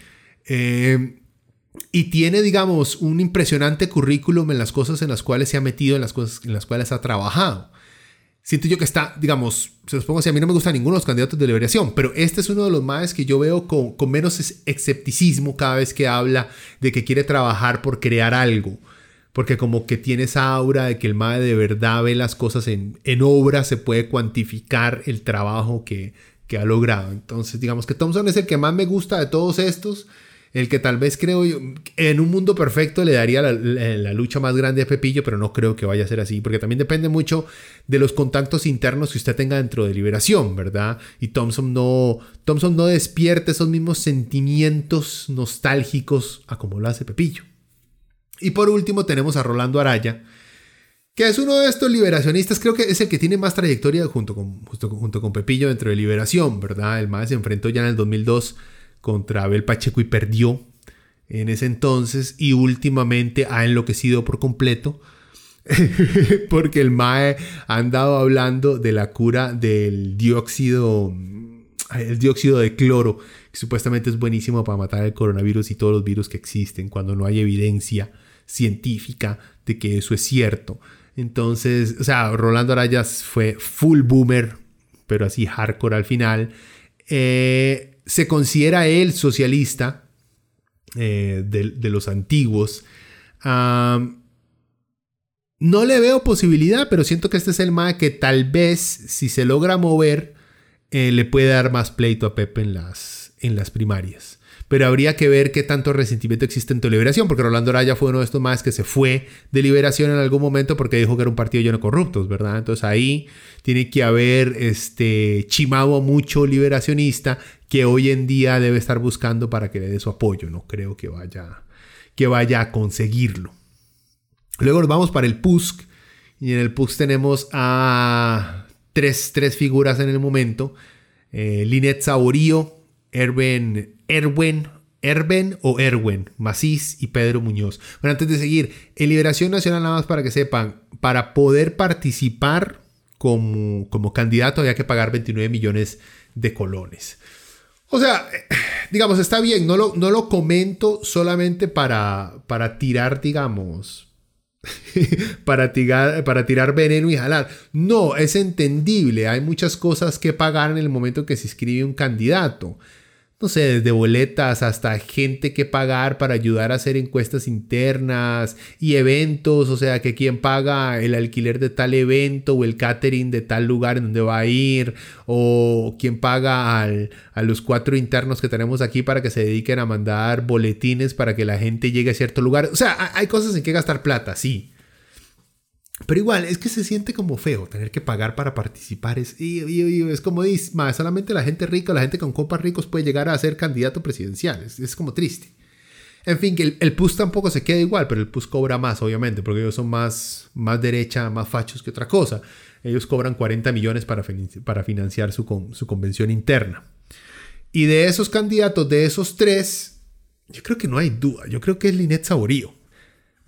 Y tiene, digamos, un impresionante currículum en las cosas en las cuales se ha metido, en las cosas en las cuales ha trabajado. Siento yo que está, digamos, se los pongo así, a mí no me gusta ninguno de los candidatos de Liberación, pero este es uno de los más que yo veo con menos escepticismo cada vez que habla de que quiere trabajar por crear algo. Porque como que tiene esa aura de que el mae de verdad ve las cosas en obra, se puede cuantificar el trabajo que ha logrado. Entonces, digamos que Thompson es el que más me gusta de todos estos. El que tal vez creo yo, en un mundo perfecto le daría la lucha más grande a Pepillo, pero no creo que vaya a ser así, porque también depende mucho de los contactos internos que usted tenga dentro de Liberación, ¿verdad? Y Thompson no despierta esos mismos sentimientos nostálgicos a como lo hace Pepillo. Y por último tenemos a Rolando Araya, que es uno de estos liberacionistas, creo que es el que tiene más trayectoria junto con Pepillo dentro de Liberación, ¿verdad? El MAE se enfrentó ya en el 2002 contra Abel Pacheco y perdió en ese entonces, y últimamente ha enloquecido por completo porque el MAE ha andado hablando de la cura del dióxido de cloro, que supuestamente es buenísimo para matar el coronavirus y todos los virus que existen, cuando no hay evidencia científica de que eso es cierto. Entonces, o sea, Rolando Araya fue full boomer, pero así hardcore al final. Se considera él socialista de los antiguos. No le veo posibilidad, pero siento que este es el mae que tal vez, si se logra mover, le puede dar más pleito a Pepe en las primarias. Pero habría que ver qué tanto resentimiento existe en tu Liberación, porque Rolando Araya fue uno de estos más que se fue de Liberación en algún momento porque dijo que era un partido lleno de corruptos, ¿verdad? Entonces ahí tiene que haber chimado mucho liberacionista que hoy en día debe estar buscando para que le dé su apoyo. No creo que vaya a conseguirlo. Luego nos vamos para el PUSC, y en el PUSC tenemos a tres figuras en el momento. Lineth Saborío, Erwin Macís y Pedro Muñoz. Bueno, antes de seguir, en Liberación Nacional, nada más para que sepan, para poder participar como candidato había que pagar 29 millones de colones. O sea, digamos, está bien, no lo comento solamente para tirar, digamos... para tirar veneno y jalar. No, es entendible. Hay muchas cosas que pagar en el momento que se inscribe un candidato. No sé, desde boletas hasta gente que pagar para ayudar a hacer encuestas internas y eventos. O sea, que quien paga el alquiler de tal evento o el catering de tal lugar en donde va a ir, o quien paga a los 4 internos que tenemos aquí para que se dediquen a mandar boletines para que la gente llegue a cierto lugar. O sea, hay cosas en que gastar plata, sí. Pero igual, es que se siente como feo tener que pagar para participar. Es como dice, solamente la gente rica, la gente con compas ricos puede llegar a ser candidato presidencial. Es como triste. En fin, que el PUS tampoco se queda igual, pero el PUS cobra más, obviamente, porque ellos son más derecha, más fachos que otra cosa. Ellos cobran 40 millones para financiar su convención interna. Y de esos candidatos, de esos 3, yo creo que no hay duda. Yo creo que es Lineth Saborío.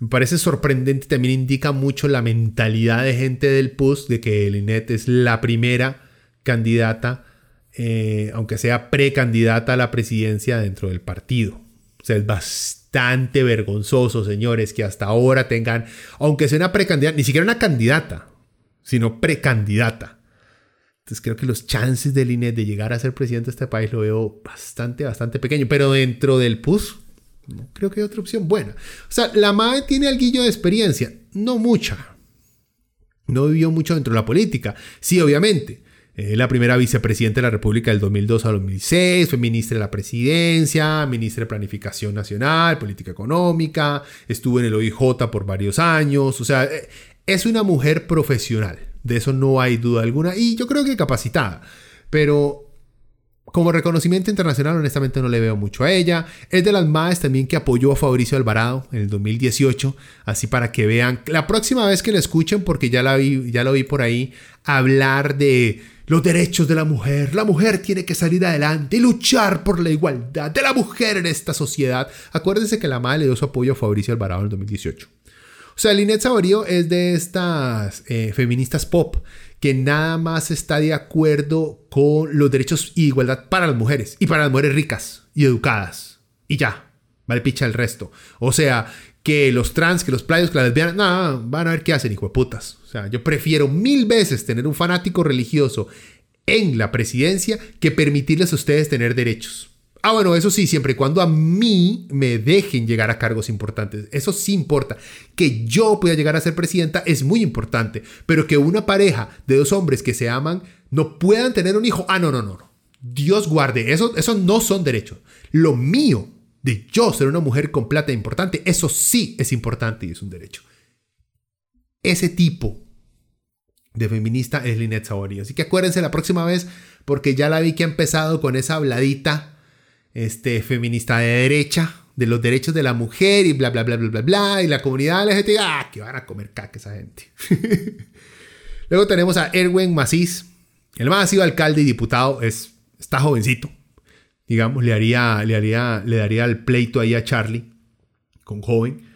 Me parece sorprendente, también indica mucho la mentalidad de gente del PUS de que Lineth es la primera candidata, aunque sea precandidata a la presidencia dentro del partido. O sea, es bastante vergonzoso, señores, que hasta ahora tengan, aunque sea una precandidata, ni siquiera una candidata, sino precandidata. Entonces creo que los chances de Lineth de llegar a ser presidente de este país lo veo bastante pequeño, pero dentro del PUS no creo que hay otra opción buena. O sea, la mae tiene alguillo de experiencia. No mucha. No vivió mucho dentro de la política. Sí, obviamente. La primera vicepresidenta de la República del 2002 al 2006, fue ministra de la Presidencia, ministra de Planificación Nacional, Política Económica, estuvo en el OIJ por varios años. O sea, es una mujer profesional, de eso no hay duda alguna, y yo creo que capacitada, pero como reconocimiento internacional, honestamente, no le veo mucho a ella. Es de las más también que apoyó a Fabricio Alvarado en el 2018. Así para que vean. La próxima vez que la escuchen, porque ya lo vi por ahí, hablar de los derechos de la mujer. La mujer tiene que salir adelante y luchar por la igualdad de la mujer en esta sociedad. Acuérdense que la madre le dio su apoyo a Fabricio Alvarado en el 2018. O sea, Lineth Saborío es de estas feministas pop que nada más está de acuerdo con los derechos e igualdad para las mujeres. Y para las mujeres ricas y educadas. Y ya. Vale picha el resto. O sea, que los trans, que los playos, que las lesbianas, nada, van a ver qué hacen, hijo de putas. O sea, yo prefiero 1000 veces tener un fanático religioso en la presidencia que permitirles a ustedes tener derechos. Ah, bueno, eso sí, siempre y cuando a mí me dejen llegar a cargos importantes. Eso sí importa. Que yo pueda llegar a ser presidenta es muy importante. Pero que una pareja de dos hombres que se aman no puedan tener un hijo. Ah, no. Dios guarde. Eso no son derechos. Lo mío de yo ser una mujer con plata importante, eso sí es importante y es un derecho. Ese tipo de feminista es Lineth Saborío. Así que acuérdense la próxima vez, porque ya la vi que ha empezado con esa habladita feminista de derecha, de los derechos de la mujer y bla, bla, bla, bla, bla, bla, y la comunidad LGBT, que van a comer caca esa gente. Luego tenemos a Erwin Macís, el más sido alcalde y diputado, está jovencito, digamos, le daría el pleito ahí a Charlie, con joven.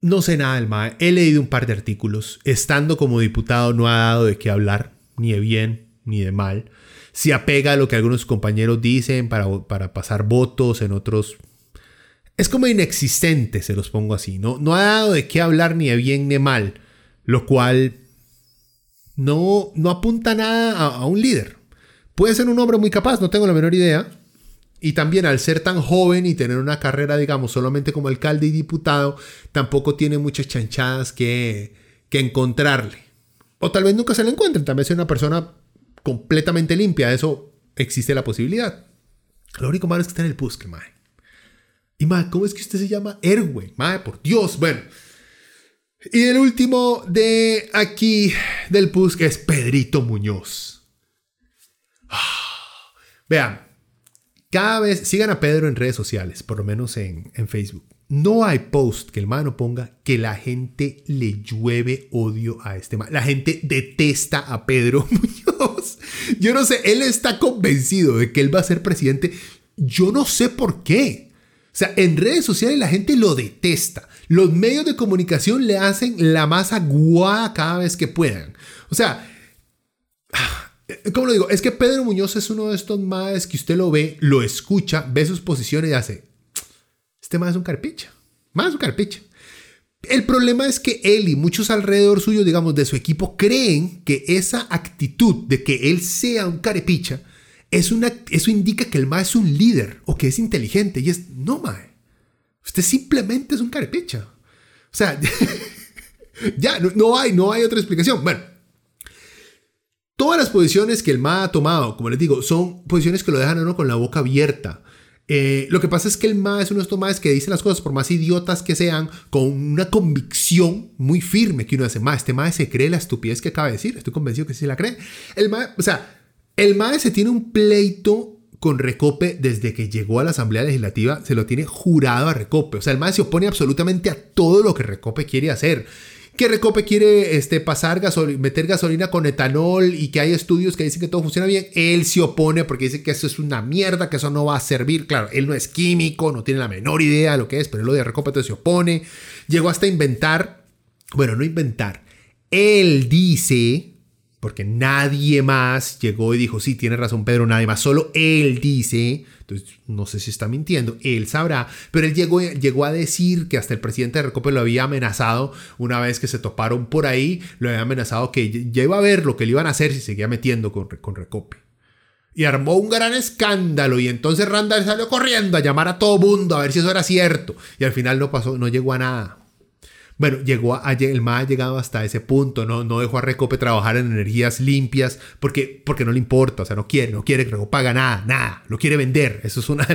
No sé nada del mae, he leído un par de artículos, estando como diputado no ha dado de qué hablar, ni de bien, ni de mal. Se apega a lo que algunos compañeros dicen para pasar votos en otros. Es como inexistente, se los pongo así. No ha dado de qué hablar ni de bien ni de mal. Lo cual no apunta nada a un líder. Puede ser un hombre muy capaz, no tengo la menor idea. Y también al ser tan joven y tener una carrera, digamos, solamente como alcalde y diputado, tampoco tiene muchas chanchadas que encontrarle. O tal vez nunca se le encuentren. También es una persona completamente limpia, eso existe la posibilidad. Lo único malo es que está en el PUSC, mae. Y mae, ¿cómo es que usted se llama Erwin? Mae, por Dios, bueno. Y el último de aquí del PUSC es Pedrito Muñoz. Vean, cada vez sigan a Pedro en redes sociales, por lo menos en Facebook. No hay post que el mae no ponga que la gente le llueve odio a este mae. La gente detesta a Pedro Muñoz. Yo no sé, él está convencido de que él va a ser presidente. Yo no sé por qué. O sea, en redes sociales la gente lo detesta. Los medios de comunicación le hacen la masa guada cada vez que puedan. O sea, ¿cómo lo digo? Es que Pedro Muñoz es uno de estos maes que usted lo ve, lo escucha, ve sus posiciones y hace... Este más es un carpicha. El problema es que él y muchos alrededor suyo, digamos, de su equipo, creen que esa actitud de que él sea un carepicha, eso indica que el mae es un líder o que es inteligente. Y es, no, mae. Usted simplemente es un carepicha. O sea, ya, no hay otra explicación. Bueno, todas las posiciones que el mae ha tomado, como les digo, son posiciones que lo dejan a uno con la boca abierta. Lo que pasa es que el mae es uno de estos maes que dice las cosas, por más idiotas que sean, con una convicción muy firme que uno hace. Mae, este mae se cree la estupidez que acaba de decir. Estoy convencido que sí se la cree. El mae se tiene un pleito con Recope desde que llegó a la Asamblea Legislativa. Se lo tiene jurado a Recope. O sea, el mae se opone absolutamente a todo lo que Recope quiere hacer. Que Recope quiere pasar meter gasolina con etanol y que hay estudios que dicen que todo funciona bien. Él se opone porque dice que eso es una mierda, que eso no va a servir. Claro, él no es químico, no tiene la menor idea de lo que es, pero él lo de Recope, entonces se opone. Llegó hasta inventar, bueno, no inventar. Él dice, porque nadie más llegó y dijo, sí, tiene razón Pedro, nadie más. Solo él dice, entonces no sé si está mintiendo, él sabrá. Pero él llegó a decir que hasta el presidente de Recope lo había amenazado una vez que se toparon por ahí. Lo había amenazado que ya iba a ver lo que le iban a hacer si seguía metiendo con Recope. Y armó un gran escándalo y entonces Randall salió corriendo a llamar a todo mundo a ver si eso era cierto. Y al final no pasó, no llegó a nada. Bueno, el MAE ha llegado hasta ese punto, no dejó a Recope trabajar en energías limpias porque no le importa, o sea, no quiere que Recope haga nada, lo quiere vender. Esa es una de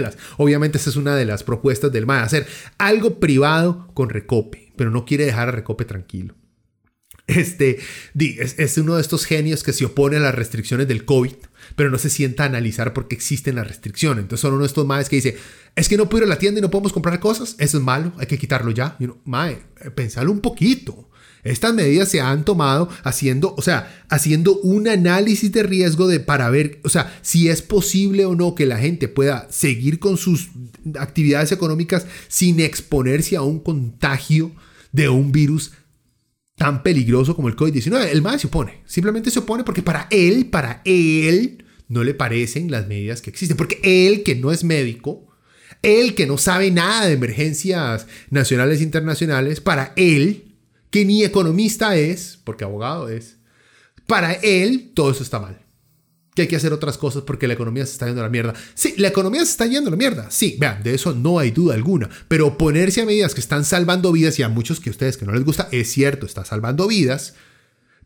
las propuestas del MAE, hacer algo privado con Recope, pero no quiere dejar a Recope tranquilo. Es uno de estos genios que se opone a las restricciones del COVID, pero no se sienta a analizar por qué existen las restricciones. Entonces son uno de estos maes que dice, es que no puedo ir a la tienda y no podemos comprar cosas, eso es malo, hay que quitarlo ya. Y uno, mae, pensalo un poquito. Estas medidas se han tomado haciendo un análisis de riesgo para ver, si es posible o no que la gente pueda seguir con sus actividades económicas sin exponerse a un contagio de un virus tan peligroso como el COVID-19. El MAE se opone, simplemente se opone porque para él no le parecen las medidas que existen, porque él, que no es médico, él que no sabe nada de emergencias nacionales e internacionales, para él, que ni economista es, porque abogado es, para él todo eso está mal, que hay que hacer otras cosas porque la economía se está yendo a la mierda. Sí, la economía se está yendo a la mierda. Sí, vean, de eso no hay duda alguna. Pero oponerse a medidas que están salvando vidas, y a muchos que ustedes que no les gusta, es cierto, está salvando vidas.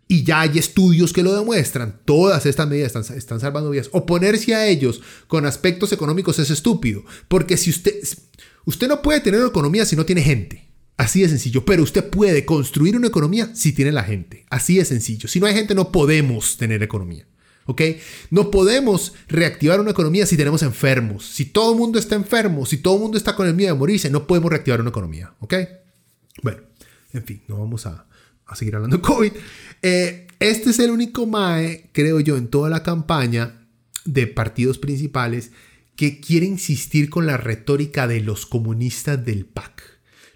Y ya hay estudios que lo demuestran. Todas estas medidas están salvando vidas. Oponerse a ellos con aspectos económicos es estúpido. Porque si usted no puede tener una economía si no tiene gente. Así de sencillo, pero usted puede construir una economía si tiene la gente. Así de sencillo. Si no hay gente, no podemos tener economía. ¿Ok? No podemos reactivar una economía si tenemos enfermos. Si todo el mundo está enfermo, si todo el mundo está con el miedo de morirse, no podemos reactivar una economía. ¿Ok? Bueno, en fin, no vamos a seguir hablando de COVID. Este es el único MAE, creo yo, en toda la campaña de partidos principales que quiere insistir con la retórica de los comunistas del PAC,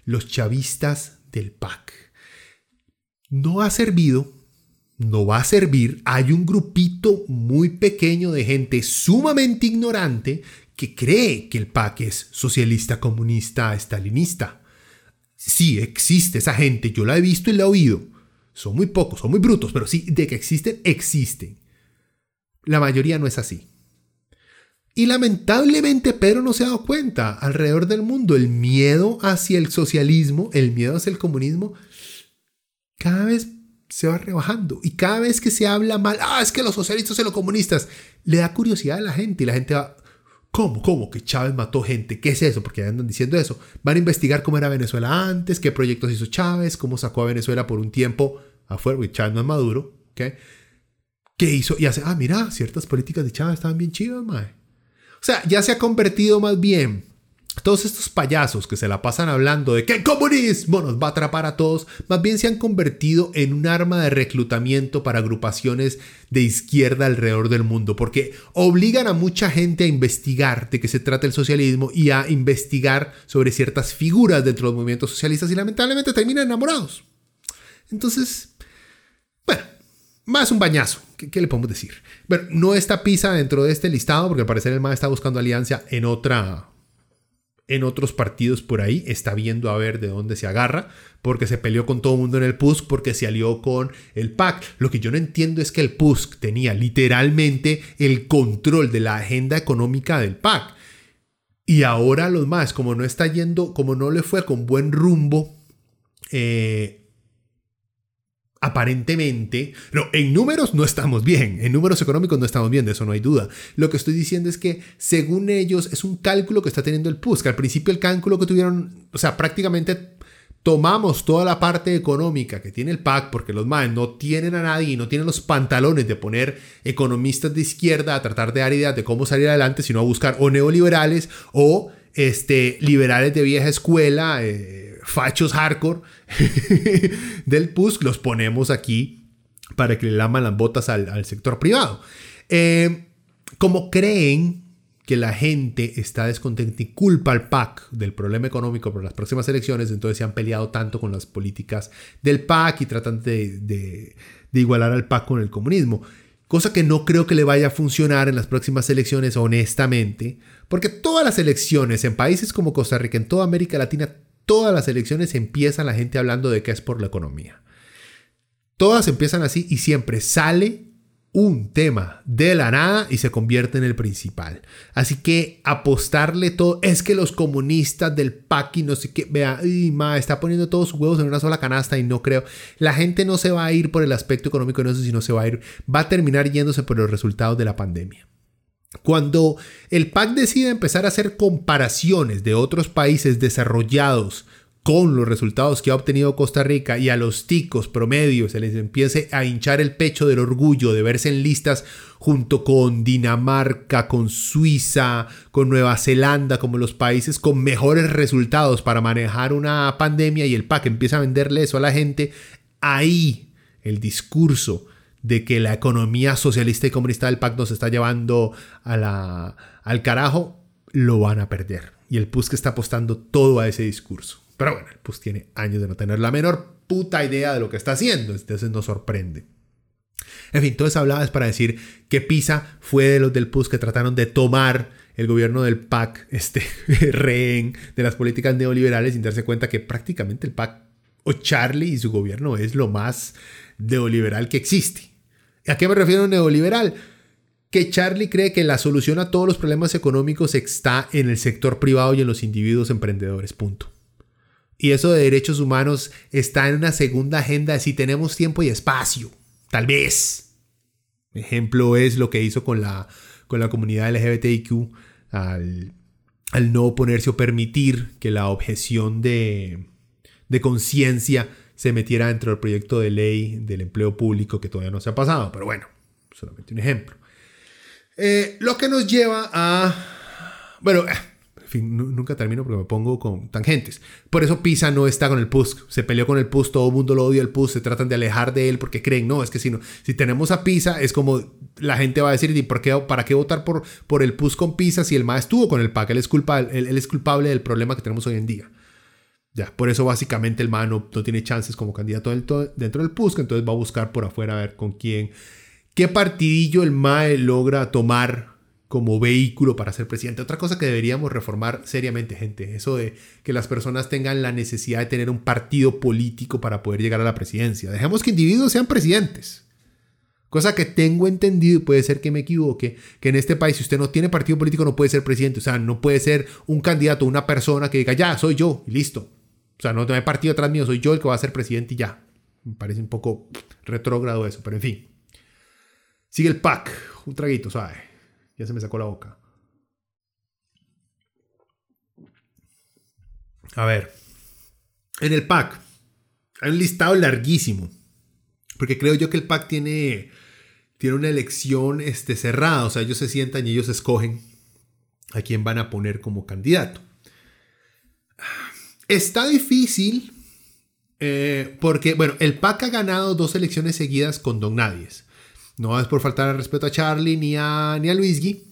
los chavistas del PAC. No ha servido. No va a servir. Hay un grupito muy pequeño de gente sumamente ignorante que cree que el PAC es socialista, comunista, estalinista. Sí, existe esa gente. Yo la he visto y la he oído. Son muy pocos, son muy brutos, pero sí, de que existen, existen. La mayoría no es así. Y lamentablemente Pedro no se ha dado cuenta. Alrededor del mundo, el miedo hacia el socialismo, el miedo hacia el comunismo, cada vez se va rebajando, y cada vez que se habla mal, es que los socialistas y los comunistas, le da curiosidad a la gente, y la gente va, ¿cómo que Chávez mató gente? ¿Qué es eso? Porque andan diciendo eso, van a investigar cómo era Venezuela antes, qué proyectos hizo Chávez, cómo sacó a Venezuela por un tiempo afuera, porque Chávez no es Maduro, ¿okay? ¿Qué hizo? Y hace, mira, ciertas políticas de Chávez estaban bien chidas, mae. O sea, ya se ha convertido más bien todos estos payasos que se la pasan hablando de que el comunismo nos va a atrapar a todos, más bien se han convertido en un arma de reclutamiento para agrupaciones de izquierda alrededor del mundo, porque obligan a mucha gente a investigar de qué se trata el socialismo y a investigar sobre ciertas figuras dentro de los movimientos socialistas, y lamentablemente terminan enamorados. Entonces, bueno, más un bañazo. ¿Qué le podemos decir? Bueno, no está PISA dentro de este listado, porque al parecer el MAE está buscando alianza en otros partidos por ahí, está viendo a ver de dónde se agarra, porque se peleó con todo el mundo en el PUSC, porque se alió con el PAC. Lo que yo no entiendo es que el PUSC tenía literalmente el control de la agenda económica del PAC. Y ahora los más, como no está yendo, como no le fue con buen rumbo, aparentemente, no, en números no estamos bien, en números económicos no estamos bien, de eso no hay duda. Lo que estoy diciendo es que, según ellos, es un cálculo que está teniendo el PUSC. Al principio el cálculo que tuvieron, prácticamente tomamos toda la parte económica que tiene el PAC, porque los MAE no tienen a nadie y no tienen los pantalones de poner economistas de izquierda a tratar de dar ideas de cómo salir adelante, sino a buscar o neoliberales o liberales de vieja escuela, fachos hardcore del PUSC. Los ponemos aquí para que le laman las botas al sector privado. Como creen que la gente está descontenta y culpa al PAC del problema económico por las próximas elecciones, entonces se han peleado tanto con las políticas del PAC y tratan de igualar al PAC con el comunismo. Cosa que no creo que le vaya a funcionar en las próximas elecciones, honestamente, porque todas las elecciones en países como Costa Rica, en toda América Latina, todas las elecciones empiezan la gente hablando de que es por la economía. Todas empiezan así y siempre sale un tema de la nada y se convierte en el principal. Así que apostarle todo, es que los comunistas del PAC y no sé qué, vea, está poniendo todos sus huevos en una sola canasta y no creo. La gente no se va a ir por el aspecto económico, no sé si no se va a ir, va a terminar yéndose por los resultados de la pandemia. Cuando el PAC decide empezar a hacer comparaciones de otros países desarrollados con los resultados que ha obtenido Costa Rica y a los ticos promedio se les empiece a hinchar el pecho del orgullo de verse en listas junto con Dinamarca, con Suiza, con Nueva Zelanda, como los países con mejores resultados para manejar una pandemia, y el PAC empieza a venderle eso a la gente, ahí el discurso de que la economía socialista y comunista del PAC nos está llevando al carajo, lo van a perder. Y el PUSC está apostando todo a ese discurso. Pero bueno, el PUSC tiene años de no tener la menor puta idea de lo que está haciendo. Entonces nos sorprende. En fin, todo eso hablaba es para decir que PISA fue de los del PUSC que trataron de tomar el gobierno del PAC, rehén de las políticas neoliberales, sin darse cuenta que prácticamente el PAC o Charlie y su gobierno es lo más neoliberal que existe. ¿A qué me refiero neoliberal? Que Charlie cree que la solución a todos los problemas económicos está en el sector privado y en los individuos emprendedores, punto. Y eso de derechos humanos está en una segunda agenda si tenemos tiempo y espacio. Tal vez. Ejemplo es lo que hizo con la comunidad LGBTIQ al no oponerse o permitir que la objeción de conciencia se metiera dentro del proyecto de ley del empleo público que todavía no se ha pasado. Pero bueno, solamente un ejemplo. Lo que nos lleva a... Bueno... En fin, nunca termino porque me pongo con tangentes. Por eso PISA no está con el PUSC. Se peleó con el PUSC, todo el mundo lo odia el PUSC, se tratan de alejar de él porque creen, no, es que si tenemos a PISA es como la gente va a decir, ¿y para qué votar por el PUSC con PISA si el MAE estuvo con el PAC? Él es culpable del problema que tenemos hoy en día. Ya, por eso básicamente el MAE no tiene chances como candidato dentro del PUSC, entonces va a buscar por afuera a ver con quién, qué partidillo el MAE logra tomar como vehículo para ser presidente. Otra cosa que deberíamos reformar seriamente, gente. Eso de que las personas tengan la necesidad de tener un partido político para poder llegar a la presidencia. Dejemos que individuos sean presidentes. Cosa que tengo entendido, y puede ser que me equivoque, que en este país si usted no tiene partido político no puede ser presidente. O sea, no puede ser un candidato, una persona que diga, ya, soy yo, y listo. O sea, no hay partido atrás mío, soy yo el que va a ser presidente y ya. Me parece un poco retrógrado eso, pero en fin. Sigue el PAC. Un traguito, ¿sabe? Ya se me sacó la boca. A ver. En el PAC hay un listado larguísimo. Porque creo yo que el PAC tiene una elección cerrada. O sea, ellos se sientan y ellos escogen a quién van a poner como candidato. Está difícil porque, bueno, el PAC ha ganado 2 elecciones seguidas con Don Nadies. No es por faltar al respeto a Charlie ni a Luisgui,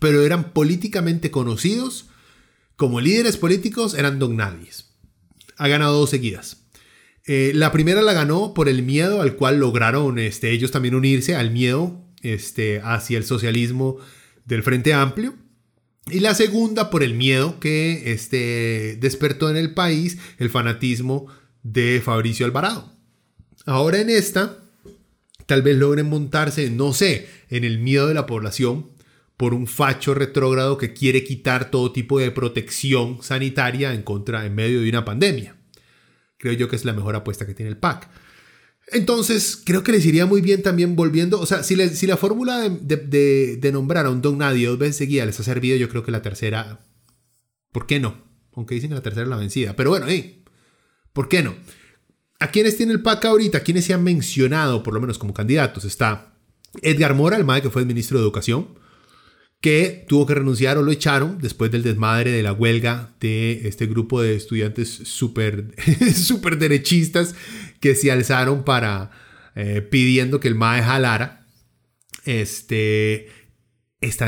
pero eran políticamente conocidos como líderes políticos, eran Don Nadies. Ha ganado 2 seguidas. La primera la ganó por el miedo al cual lograron ellos también unirse, al miedo hacia el socialismo del Frente Amplio. Y la segunda por el miedo que despertó en el país el fanatismo de Fabricio Alvarado. Ahora en esta... Tal vez logren montarse, no sé, en el miedo de la población por un facho retrógrado que quiere quitar todo tipo de protección sanitaria en medio de una pandemia. Creo yo que es la mejor apuesta que tiene el PAC. Entonces, creo que les iría muy bien también volviendo. O sea, si la fórmula de nombrar a un Don Nadie 2 veces seguidas les ha servido, yo creo que la tercera... ¿Por qué no? Aunque dicen que la tercera es la vencida. Pero bueno, ¿por qué no? ¿A quiénes tiene el PAC ahorita? ¿A quiénes se han mencionado, por lo menos como candidatos? Está Edgar Mora, el mae que fue el ministro de Educación, que tuvo que renunciar o lo echaron después del desmadre de la huelga de este grupo de estudiantes super derechistas que se alzaron para pidiendo que el mae jalara. Está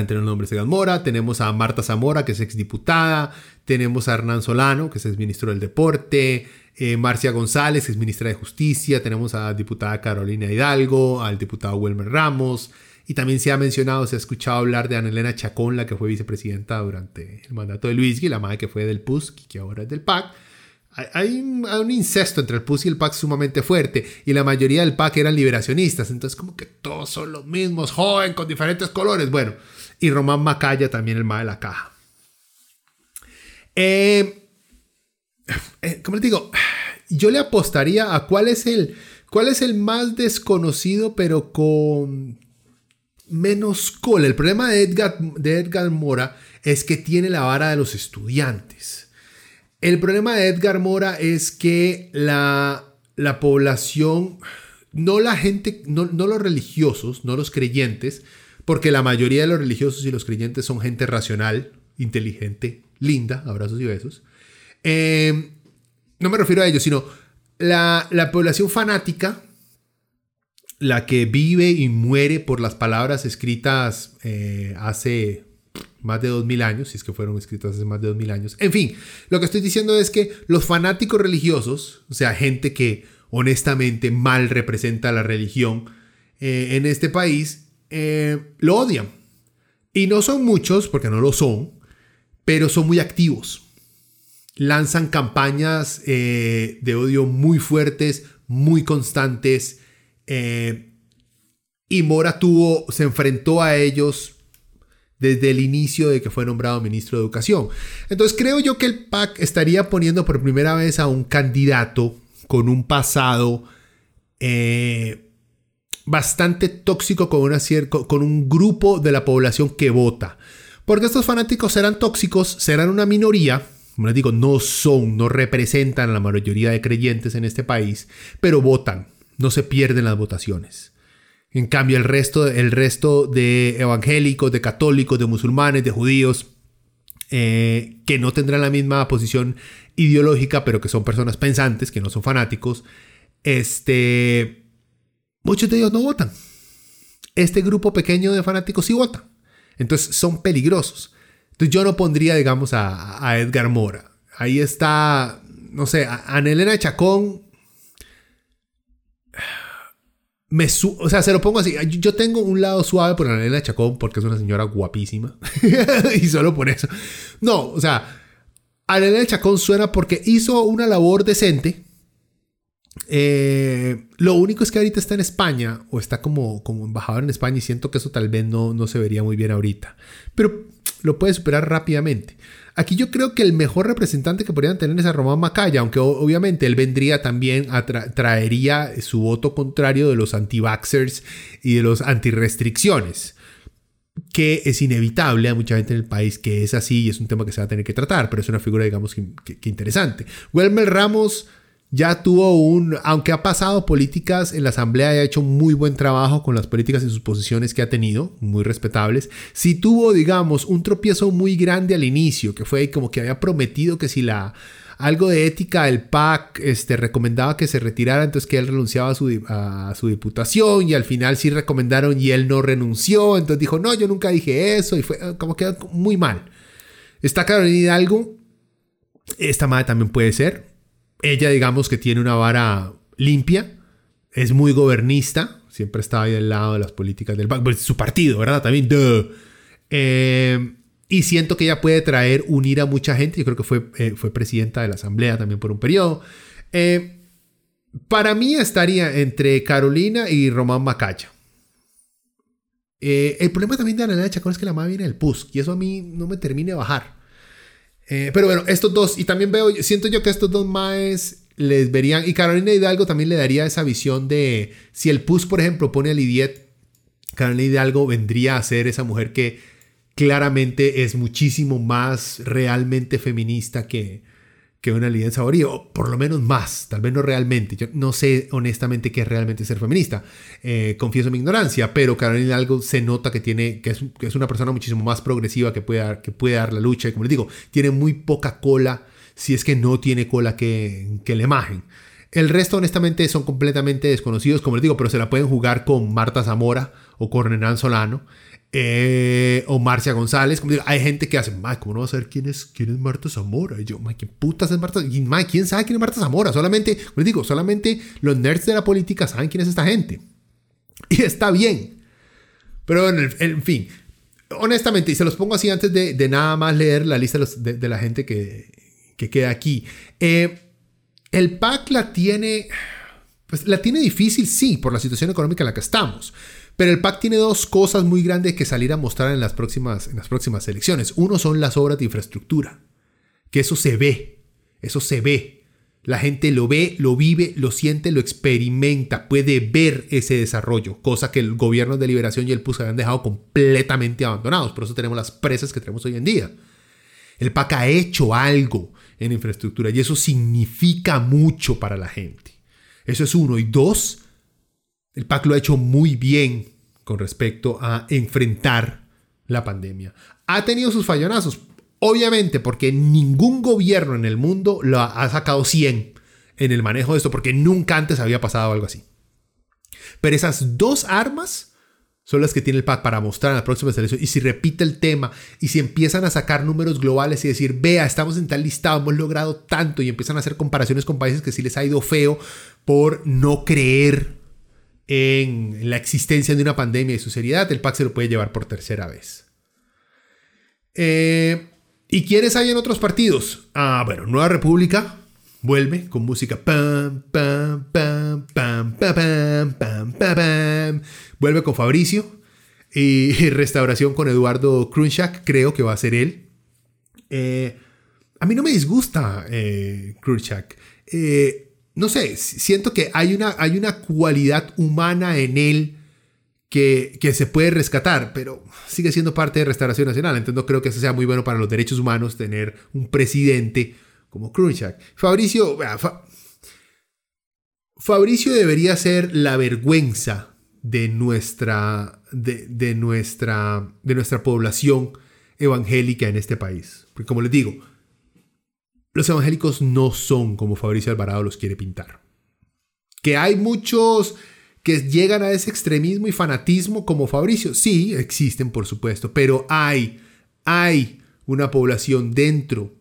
entre los nombres de Edgar Mora. Tenemos a Marta Zamora, que es exdiputada. Tenemos a Hernán Solano, que es exministro del Deporte. Marcia González, que es ministra de Justicia. Tenemos a la diputada Carolina Hidalgo, al diputado Wilmer Ramos. Y también se ha escuchado hablar de Ana Elena Chacón, la que fue vicepresidenta durante el mandato de Luisgui, la madre que fue del PUSC, que ahora es del PAC. Hay un incesto entre el PUSC y el PAC sumamente fuerte, y la mayoría del PAC eran liberacionistas, entonces como que todos son los mismos, joven, con diferentes colores. Bueno, y Román Macaya también, el más de la caja. ¿Cómo les digo? Yo le apostaría a cuál es el más desconocido, pero con menos cola. El problema de Edgar Mora es que tiene la vara de los estudiantes. El problema de Edgar Mora es que la población, no la gente, no los religiosos, no los creyentes, porque la mayoría de los religiosos y los creyentes son gente racional, inteligente, linda, abrazos y besos. No me refiero a ellos, sino la población fanática, la que vive y muere por las palabras escritas hace más de 2000 años, si es que fueron escritas hace más de 2000 años. En fin, lo que estoy diciendo es que los fanáticos religiosos, o sea, gente que honestamente mal representa la religión en este país, lo odian. Y no son muchos, porque no lo son, pero son muy activos. Lanzan campañas de odio muy fuertes, muy constantes. Y Mora se enfrentó a ellos desde el inicio de que fue nombrado ministro de Educación. Entonces creo yo que el PAC estaría poniendo por primera vez a un candidato con un pasado bastante tóxico con un grupo de la población que vota. Porque estos fanáticos serán tóxicos, serán una minoría. Como les digo, no representan a la mayoría de creyentes en este país, pero votan, no se pierden las votaciones. En cambio, el resto de evangélicos, de católicos, de musulmanes, de judíos, que no tendrán la misma posición ideológica, pero que son personas pensantes, que no son fanáticos, muchos de ellos no votan. Este grupo pequeño de fanáticos sí votan. Entonces, son peligrosos. Entonces, yo no pondría, digamos, a Edgar Mora. Ahí está, no sé, Ana Elena Chacón. O sea, se lo pongo así. Yo tengo un lado suave por Ana Elena Chacón porque es una señora guapísima. Y solo por eso. No, o sea, Ana Elena Chacón suena porque hizo una labor decente. Lo único es que ahorita está en España o está como embajador en España, y siento que eso tal vez no se vería muy bien ahorita. Pero lo puede superar rápidamente. Aquí yo creo que el mejor representante que podrían tener es a Román Macaya, aunque obviamente él vendría también, traería su voto contrario de los anti-vaxxers y de los anti-restricciones, que es inevitable. Hay mucha gente en el país que es así y es un tema que se va a tener que tratar, pero es una figura, digamos, que interesante. Wilmer Ramos ya tuvo aunque ha pasado políticas en la asamblea y ha hecho muy buen trabajo con las políticas y sus posiciones que ha tenido, muy respetables. Sí tuvo, digamos, un tropiezo muy grande al inicio, que fue como que había prometido que si algo de ética del PAC recomendaba que se retirara, entonces que él renunciaba a su diputación, y al final sí recomendaron y él no renunció, entonces dijo, no, yo nunca dije eso, y fue como quedó muy mal. Está Carolina Hidalgo, esta madre también puede ser. Ella, digamos, que tiene una vara limpia, es muy gobernista, siempre está ahí al lado de las políticas del PAC, su partido, ¿verdad? También, y siento que ella puede unir a mucha gente. Yo creo que fue presidenta de la asamblea también por un periodo. Para mí estaría entre Carolina y Román Macaya. El problema también de Ana Elena Chacón es que la madre viene del PUSC, y eso a mí no me termina de bajar. Pero bueno, estos dos, y también siento yo que estos dos maes les verían, y Carolina Hidalgo también le daría esa visión de, si el PUSC, por ejemplo, pone a Lineth, Carolina Hidalgo vendría a ser esa mujer que claramente es muchísimo más realmente feminista que una Lineth Saborío, o por lo menos más, tal vez no realmente. Yo no sé honestamente qué es realmente ser feminista, confieso mi ignorancia, pero Carolina Hidalgo se nota que es una persona muchísimo más progresiva, que puede dar la lucha, y como les digo, tiene muy poca cola, si es que no tiene cola que le majen. El resto honestamente son completamente desconocidos, como les digo, pero se la pueden jugar con Marta Zamora o con Hernán Solano. O Marcia González. Como digo, hay gente que hace, ¿cómo no vas a saber quién es Marta Zamora? Y yo, ¿qué putas es Marta? Y, ¿quién sabe quién es Marta Zamora? Solamente, como les digo, solamente los nerds de la política saben quién es esta gente. Y está bien. Pero en fin, honestamente, y se los pongo así antes de nada más leer la lista de la gente que queda aquí. El PAC la tiene, pues, la tiene difícil, sí, por la situación económica en la que estamos. Pero el PAC tiene dos cosas muy grandes que salir a mostrar en las próximas elecciones. Uno son las obras de infraestructura, que eso se ve, La gente lo ve, lo vive, lo siente, lo experimenta, puede ver ese desarrollo, cosa que el gobierno de Liberación y el PUSC habían dejado completamente abandonados. Por eso tenemos las presas que tenemos hoy en día. El PAC ha hecho algo en infraestructura y eso significa mucho para la gente. Eso es uno. Y dos, el PAC lo ha hecho muy bien con respecto a enfrentar la pandemia. Ha tenido sus fallonazos, obviamente, porque ningún gobierno en el mundo lo ha sacado 100 en el manejo de esto, porque nunca antes había pasado algo así. Pero esas dos armas son las que tiene el PAC para mostrar en las próximas elecciones. Y si repite el tema y si empiezan a sacar números globales y decir, vea, estamos en tal listado, hemos logrado tanto, y empiezan a hacer comparaciones con países que sí les ha ido feo por no creer en la existencia de una pandemia y su seriedad, el PAC se lo puede llevar por tercera vez. ¿Y quiénes hay en otros partidos? Ah, bueno, Nueva República vuelve con música. Pam, pam, pam, pam, pam, pam, pam, pam. Vuelve con Fabricio. Y Restauración con Eduardo Krunchak. Creo que va a ser él. A mí no me disgusta Krunchak. No sé, siento que hay una cualidad humana en él que se puede rescatar, pero sigue siendo parte de Restauración Nacional. Entonces no creo que eso sea muy bueno para los derechos humanos tener un presidente como Krunchak. Fabricio debería ser la vergüenza de nuestra población evangélica en este país. Porque como les digo, los evangélicos no son como Fabricio Alvarado los quiere pintar. Que hay muchos que llegan a ese extremismo y fanatismo como Fabricio. Sí, existen, por supuesto, pero hay una población dentro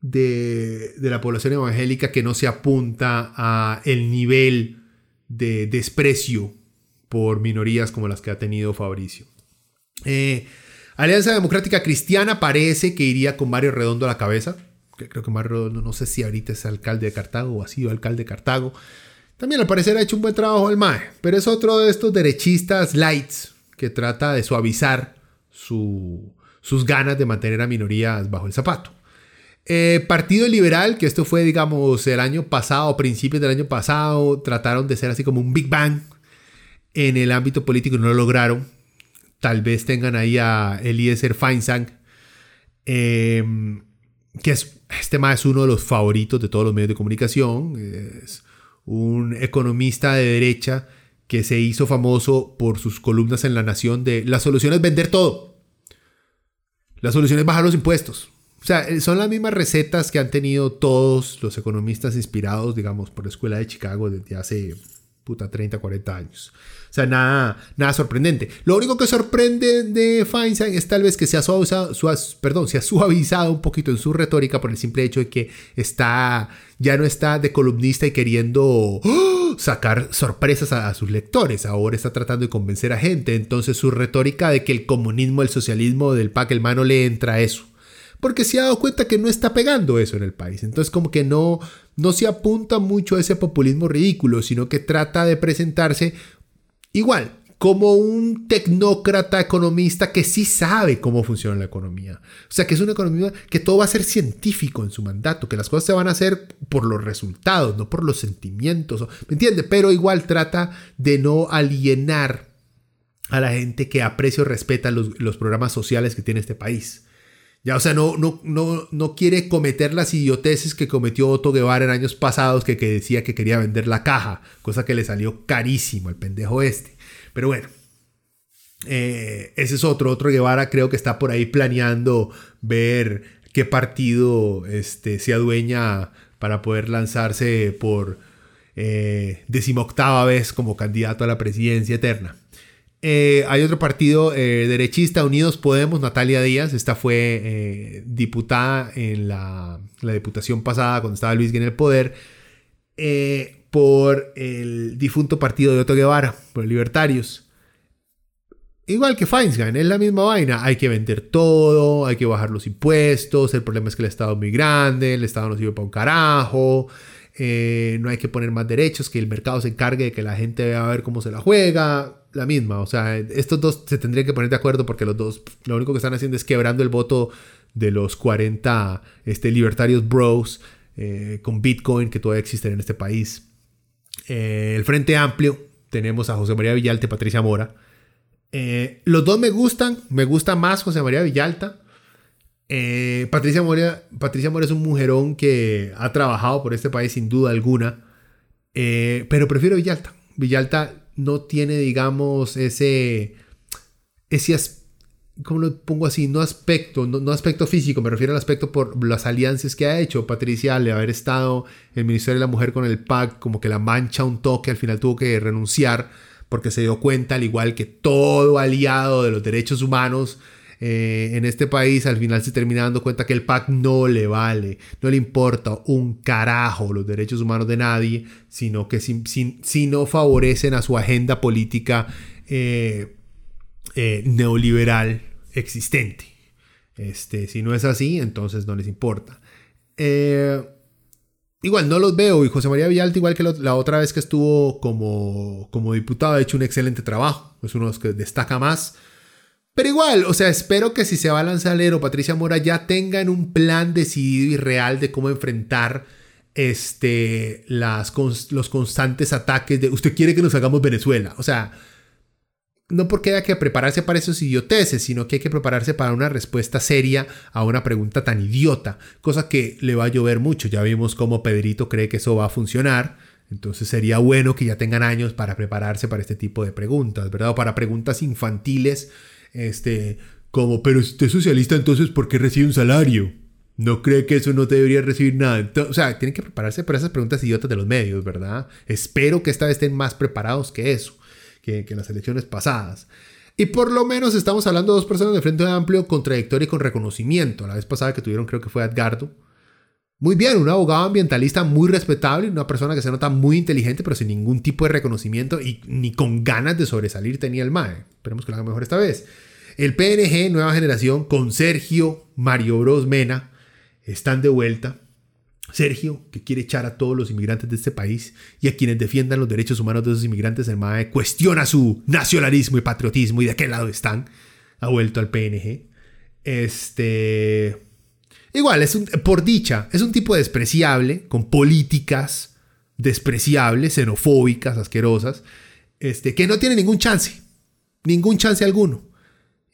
de la población evangélica que no se apunta a el nivel de desprecio por minorías como las que ha tenido Fabricio. Alianza Democrática Cristiana parece que iría con Mario Redondo a la cabeza. Creo que Mario Redondo, no sé si ahorita es alcalde de Cartago o ha sido alcalde de Cartago. También al parecer ha hecho un buen trabajo el MAE, pero es otro de estos derechistas lights que trata de suavizar sus ganas de mantener a minorías bajo el zapato. Partido Liberal, que esto fue, digamos, el año pasado, principios del año pasado, trataron de ser así como un Big Bang en el ámbito político y no lo lograron. Tal vez tengan ahí a Eliezer Feinsand, que es, este MAE es uno de los favoritos de todos los medios de comunicación. Es un economista de derecha que se hizo famoso por sus columnas en La Nación de la solución es vender todo. La solución es bajar los impuestos. O sea, son las mismas recetas que han tenido todos los economistas inspirados, digamos, por la Escuela de Chicago desde hace 30, 40 años. O sea, nada sorprendente. Lo único que sorprende de Feinstein es tal vez que se ha suavizado un poquito en su retórica por el simple hecho de que ya no está de columnista y queriendo sacar sorpresas a sus lectores. Ahora está tratando de convencer a gente. Entonces su retórica de que el comunismo, el socialismo del PAC, el MAE no le entra a eso. Porque se ha dado cuenta que no está pegando eso en el país. Entonces como que no se apunta mucho a ese populismo ridículo, sino que trata de presentarse igual como un tecnócrata economista que sí sabe cómo funciona la economía. O sea, que es una economía que todo va a ser científico en su mandato, que las cosas se van a hacer por los resultados, no por los sentimientos. ¿Me entiendes? Pero igual trata de no alienar a la gente que aprecia o respeta los programas sociales que tiene este país. Ya, o sea, no quiere cometer las idioteces que cometió Otto Guevara en años pasados, que decía que quería vender la caja, cosa que le salió carísimo al pendejo este. Pero bueno, ese es otro Guevara. Creo que está por ahí planeando ver qué partido se adueña para poder lanzarse por 18ª vez como candidato a la presidencia eterna. Hay otro partido derechista, Unidos Podemos, Natalia Díaz. Esta fue diputada en la diputación pasada cuando estaba Luis Guinea en el poder, por el difunto partido de Otto Guevara, por Libertarios. Igual que Feinsand, es la misma vaina. Hay que vender todo, hay que bajar los impuestos. El problema es que el Estado es muy grande, el Estado no sirve para un carajo. no hay que poner más derechos, que el mercado se encargue de que la gente vea a ver cómo se la juega, la misma. O sea, estos dos se tendrían que poner de acuerdo porque los dos lo único que están haciendo es quebrando el voto de los 40 libertarios bros con Bitcoin que todavía existen en este país. El Frente Amplio, tenemos a José María Villalta y Patricia Mora. Los dos me gustan. Me gusta más José María Villalta. Patricia Mora es un mujerón que ha trabajado por este país sin duda alguna. Pero prefiero Villalta. Villalta no tiene, digamos, ese aspecto. ¿Cómo lo pongo así? No aspecto físico, me refiero al aspecto por las alianzas que ha hecho. Patricia, al haber estado en el Ministerio de la Mujer con el PAC, como que la mancha un toque, al final tuvo que renunciar porque se dio cuenta, al igual que todo aliado de los derechos humanos en este país, al final se termina dando cuenta que el PAC no le vale, no le importa un carajo los derechos humanos de nadie, sino que si no favorecen a su agenda política neoliberal existente. Si no es así, entonces no les importa. Igual no los veo, y José María Villalta, igual que la otra vez que estuvo como diputado, ha hecho un excelente trabajo, es uno de los que destaca más, pero igual, o sea, espero que si se va a lanzar o Patricia Mora ya tengan un plan decidido y real de cómo enfrentar los constantes ataques de usted quiere que nos hagamos Venezuela. O sea, no porque haya que prepararse para esos idioteces, sino que hay que prepararse para una respuesta seria a una pregunta tan idiota, cosa que le va a llover mucho. Ya vimos cómo Pedrito cree que eso va a funcionar, entonces sería bueno que ya tengan años para prepararse para este tipo de preguntas, ¿verdad? O para preguntas infantiles, como, pero si usted es socialista, entonces ¿por qué recibe un salario? ¿No cree que eso no debería recibir nada? Entonces, o sea, tienen que prepararse para esas preguntas idiotas de los medios, ¿verdad? Espero que esta vez estén más preparados que eso. Que en las elecciones pasadas. Y por lo menos estamos hablando de dos personas de Frente Amplio con trayectoria y con reconocimiento. La vez pasada que tuvieron, creo que fue Edgardo. Muy bien, un abogado ambientalista muy respetable, una persona que se nota muy inteligente, pero sin ningún tipo de reconocimiento y ni con ganas de sobresalir tenía el MAE. Esperemos que lo haga mejor esta vez. El PNG, Nueva Generación, con Sergio Mario Bros Mena, están de vuelta. Sergio, que quiere echar a todos los inmigrantes de este país y a quienes defiendan los derechos humanos de esos inmigrantes, el MAE cuestiona su nacionalismo y patriotismo y de qué lado están. Ha vuelto al PNG. Igual, por dicha, es un tipo despreciable, con políticas despreciables, xenofóbicas, asquerosas, que no tiene ningún chance alguno.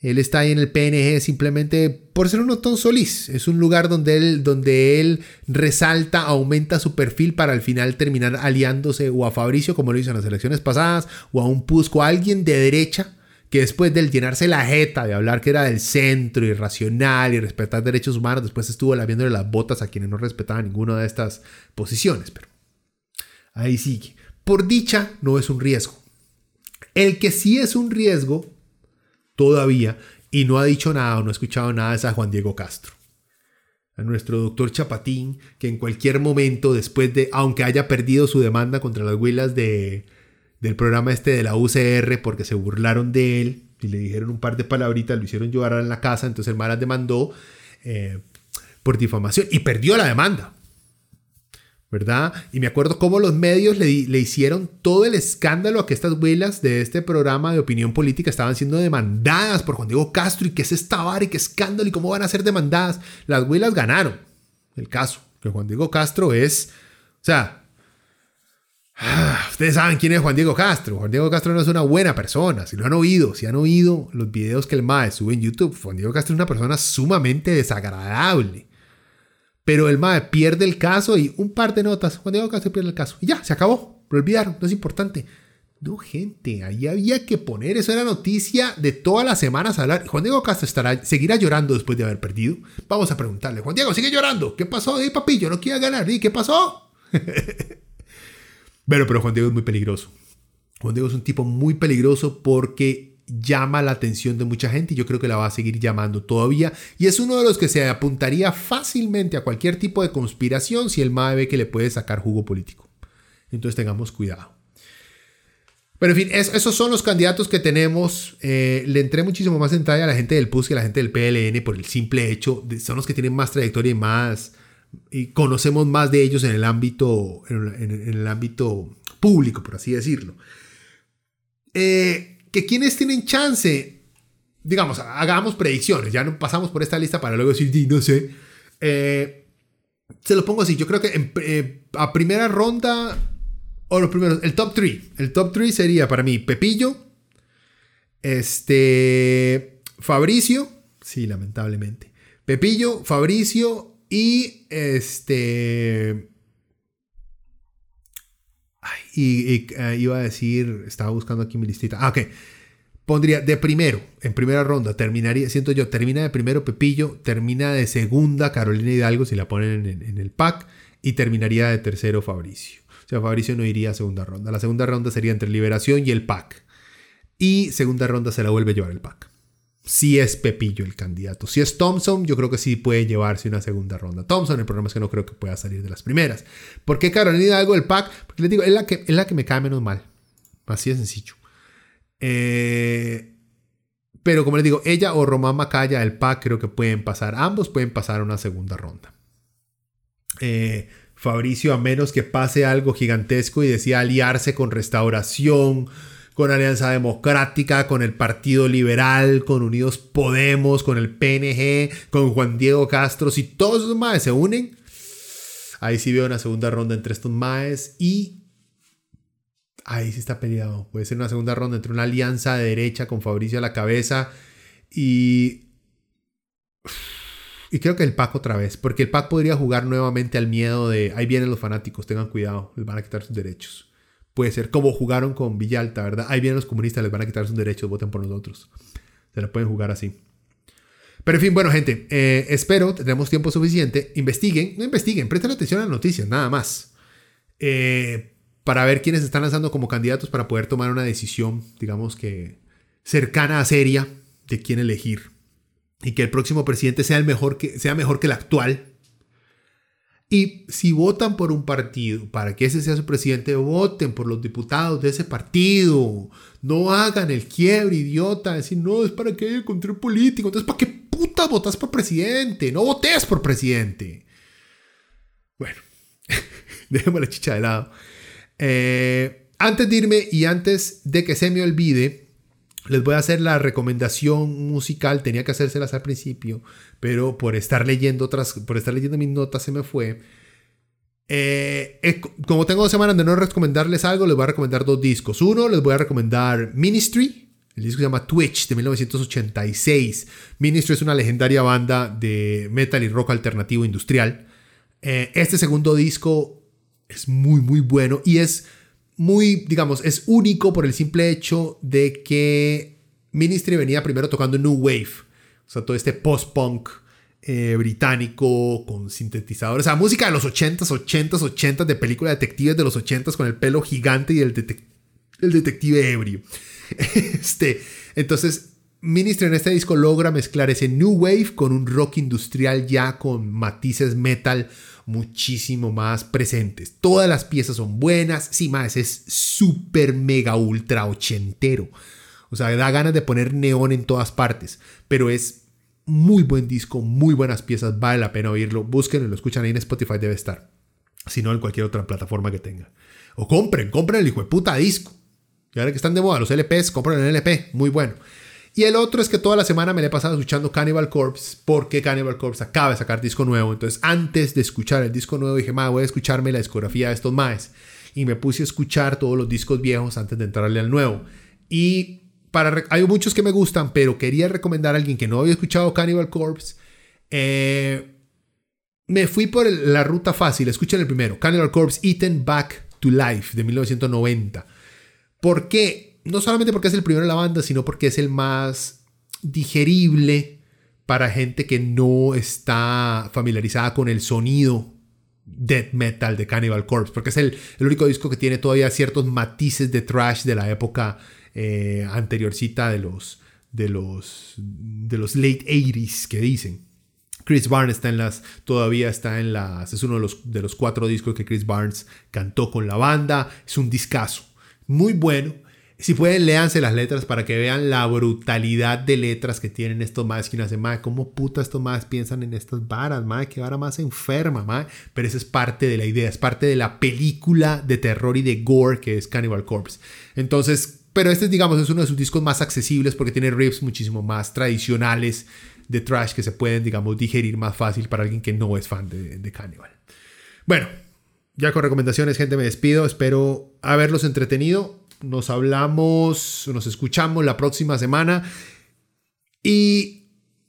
Él está ahí en el PNG simplemente por ser un Otón Solís. Es un lugar donde él resalta, aumenta su perfil para al final terminar aliándose o a Fabricio, como lo hizo en las elecciones pasadas, o a un PUSC, o a alguien de derecha que después de llenarse la jeta de hablar que era del centro y racional y respetar derechos humanos, después estuvo lamiéndole las botas a quienes no respetaban ninguna de estas posiciones. Pero ahí sigue. Por dicha, no es un riesgo. El que sí es un riesgo todavía, y no ha dicho nada o no ha escuchado nada, es a Juan Diego Castro, a nuestro doctor Chapatín, que en cualquier momento, después de, aunque haya perdido su demanda contra las huilas del programa de la UCR, porque se burlaron de él y le dijeron un par de palabritas, lo hicieron llorar en la casa, entonces el Maras demandó por difamación y perdió la demanda, ¿verdad? Y me acuerdo cómo los medios le hicieron todo el escándalo a que estas huilas de este programa de opinión política estaban siendo demandadas por Juan Diego Castro y que es esta vara y qué escándalo y cómo van a ser demandadas. Las huilas ganaron el caso, que Juan Diego Castro es, o sea, ustedes saben quién es Juan Diego Castro. Juan Diego Castro no es una buena persona. Si lo han oído, si han oído los videos que el MAE sube en YouTube, Juan Diego Castro es una persona sumamente desagradable. Pero el MAE pierde el caso y un par de notas. Juan Diego Castro pierde el caso. Y ya, se acabó. Lo olvidaron. No es importante. No, gente. Ahí había que poner. Eso era noticia de todas las semanas hablar. Juan Diego Castro seguirá llorando después de haber perdido. Vamos a preguntarle. Juan Diego, sigue llorando. ¿Qué pasó? Ey, papi, yo no quiero ganar. ¿Y qué pasó? Pero Juan Diego es muy peligroso. Juan Diego es un tipo muy peligroso porque llama la atención de mucha gente y yo creo que la va a seguir llamando todavía, y es uno de los que se apuntaría fácilmente a cualquier tipo de conspiración si el MAE ve que le puede sacar jugo político. Entonces tengamos cuidado. Pero en fin, esos son los candidatos que tenemos. Le entré muchísimo más en detalle a la gente del PUSC que a la gente del PLN por el simple hecho de son los que tienen más trayectoria y más y conocemos más de ellos en el ámbito, en el ámbito público, por así decirlo. Que quienes tienen chance, digamos, hagamos predicciones, ya no pasamos por esta lista para luego decir, no sé. Se lo pongo así, yo creo que a primera ronda, o los primeros, el top 3. El top 3 sería para mí Pepillo, Fabricio, sí, lamentablemente. Pepillo, Fabricio y iba a decir, estaba buscando aquí mi listita. Ah, ok. Pondría de primero, en primera ronda, terminaría, siento yo, termina de primero Pepillo, termina de segunda Carolina Hidalgo, si la ponen en el PAC, y terminaría de tercero Fabricio. O sea, Fabricio no iría a segunda ronda. La segunda ronda sería entre Liberación y el PAC. Y segunda ronda se la vuelve a llevar el PAC. Si es Pepillo el candidato. Si es Thompson, yo creo que sí puede llevarse una segunda ronda. Thompson, el problema es que no creo que pueda salir de las primeras. ¿Por qué Carolina Hidalgo del PAC? Porque les digo, es la que me cae menos mal. Así de sencillo. Pero como les digo, ella o Román Macaya del PAC creo que pueden pasar. Ambos pueden pasar a una segunda ronda. Fabricio, a menos que pase algo gigantesco y decida aliarse con Restauración, con Alianza Democrática, con el Partido Liberal, con Unidos Podemos, con el PNG, con Juan Diego Castro, si todos esos maes se unen, ahí sí veo una segunda ronda entre estos maes y ahí sí está peleado. Puede ser una segunda ronda entre una alianza de derecha con Fabricio a la cabeza y creo que el PAC otra vez, porque el PAC podría jugar nuevamente al miedo de ahí vienen los fanáticos, tengan cuidado, les van a quitar sus derechos. Puede ser como jugaron con Villalta, ¿verdad? Ahí vienen los comunistas, les van a quitar sus derechos, voten por nosotros. Se la pueden jugar así. Pero en fin, bueno, gente, espero, tenemos tiempo suficiente. No investiguen, presten atención a las noticias, nada más. Para ver quiénes están lanzando como candidatos para poder tomar una decisión, digamos que cercana a seria, de quién elegir. Y que el próximo presidente sea mejor que el actual. Y si votan por un partido, para que ese sea su presidente, voten por los diputados de ese partido. No hagan el quiebre, idiota. Decir, no, es para que haya control político. Entonces, ¿para qué putas votas por presidente? No votes por presidente. Bueno, dejemos la chicha de lado. Antes de irme y antes de que se me olvide, les voy a hacer la recomendación musical. Tenía que hacérselas al principio, pero por estar leyendo mis notas se me fue. Como tengo 2 semanas de no recomendarles algo, les voy a recomendar 2 discos. Uno, les voy a recomendar Ministry. El disco se llama Twitch, de 1986. Ministry es una legendaria banda de metal y rock alternativo industrial. Este segundo disco es muy, muy bueno y es muy, digamos, es único por el simple hecho de que Ministry venía primero tocando New Wave. O sea, todo este post-punk británico con sintetizadores. O sea, música de los 80s, de películas detectives de los 80s con el pelo gigante y el detective ebrio. Entonces, Ministry en este disco logra mezclar ese New Wave con un rock industrial ya con matices metal muchísimo más presentes. Todas las piezas son buenas. Sí, más es súper mega ultra ochentero. O sea, da ganas de poner neón en todas partes. Pero es muy buen disco, muy buenas piezas. Vale la pena oírlo. Búsquenlo, lo escuchan ahí en Spotify, debe estar. Si no, en cualquier otra plataforma que tengan. O compren el hijo de puta disco. Y ahora que están de moda los LPs, compren el LP. Muy bueno. Y el otro es que toda la semana me la he pasado escuchando Cannibal Corpse, porque Cannibal Corpse acaba de sacar disco nuevo. Entonces, antes de escuchar el disco nuevo, dije, voy a escucharme la discografía de estos maes. Y me puse a escuchar todos los discos viejos antes de entrarle al nuevo. Y hay muchos que me gustan, pero quería recomendar a alguien que no había escuchado Cannibal Corpse. Me fui por la ruta fácil. Escuchen el primero. Cannibal Corpse, Eaten Back to Life, de 1990. ¿Por qué? No solamente porque es el primero de la banda, sino porque es el más digerible para gente que no está familiarizada con el sonido death metal de Cannibal Corpse. Porque es el único disco que tiene todavía ciertos matices de thrash de la época anteriorcita de los late 80s que dicen. Chris Barnes es uno de los 4 discos que Chris Barnes cantó con la banda. Es un discazo muy bueno. Si pueden, léanse las letras para que vean la brutalidad de letras que tienen estos maes, que uno hace, mae, ¿cómo puta estos maes piensan en estas varas, mae? ¿Qué vara más enferma, mae? Pero eso es parte de la idea, es parte de la película de terror y de gore que es Cannibal Corpse. Entonces, pero este, digamos, es uno de sus discos más accesibles porque tiene riffs muchísimo más tradicionales de trash que se pueden, digamos, digerir más fácil para alguien que no es fan de Cannibal. Bueno, ya con recomendaciones, gente, me despido. Espero haberlos entretenido. Nos hablamos, nos escuchamos la próxima semana. Y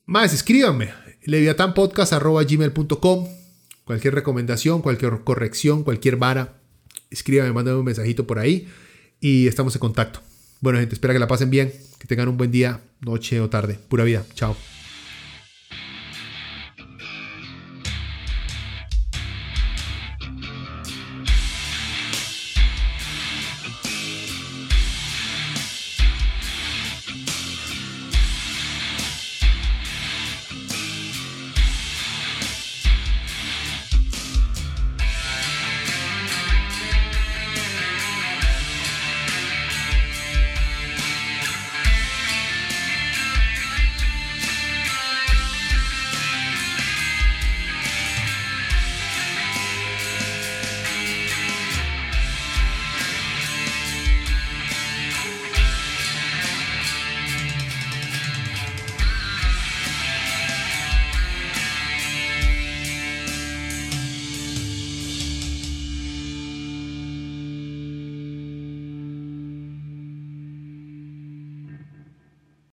más, escríbanme. leviatanpodcast@gmail.com. Cualquier recomendación, cualquier corrección, cualquier vara, escríbanme, mándame un mensajito por ahí. Y estamos en contacto. Bueno, gente, espero que la pasen bien. Que tengan un buen día, noche o tarde. Pura vida. Chao.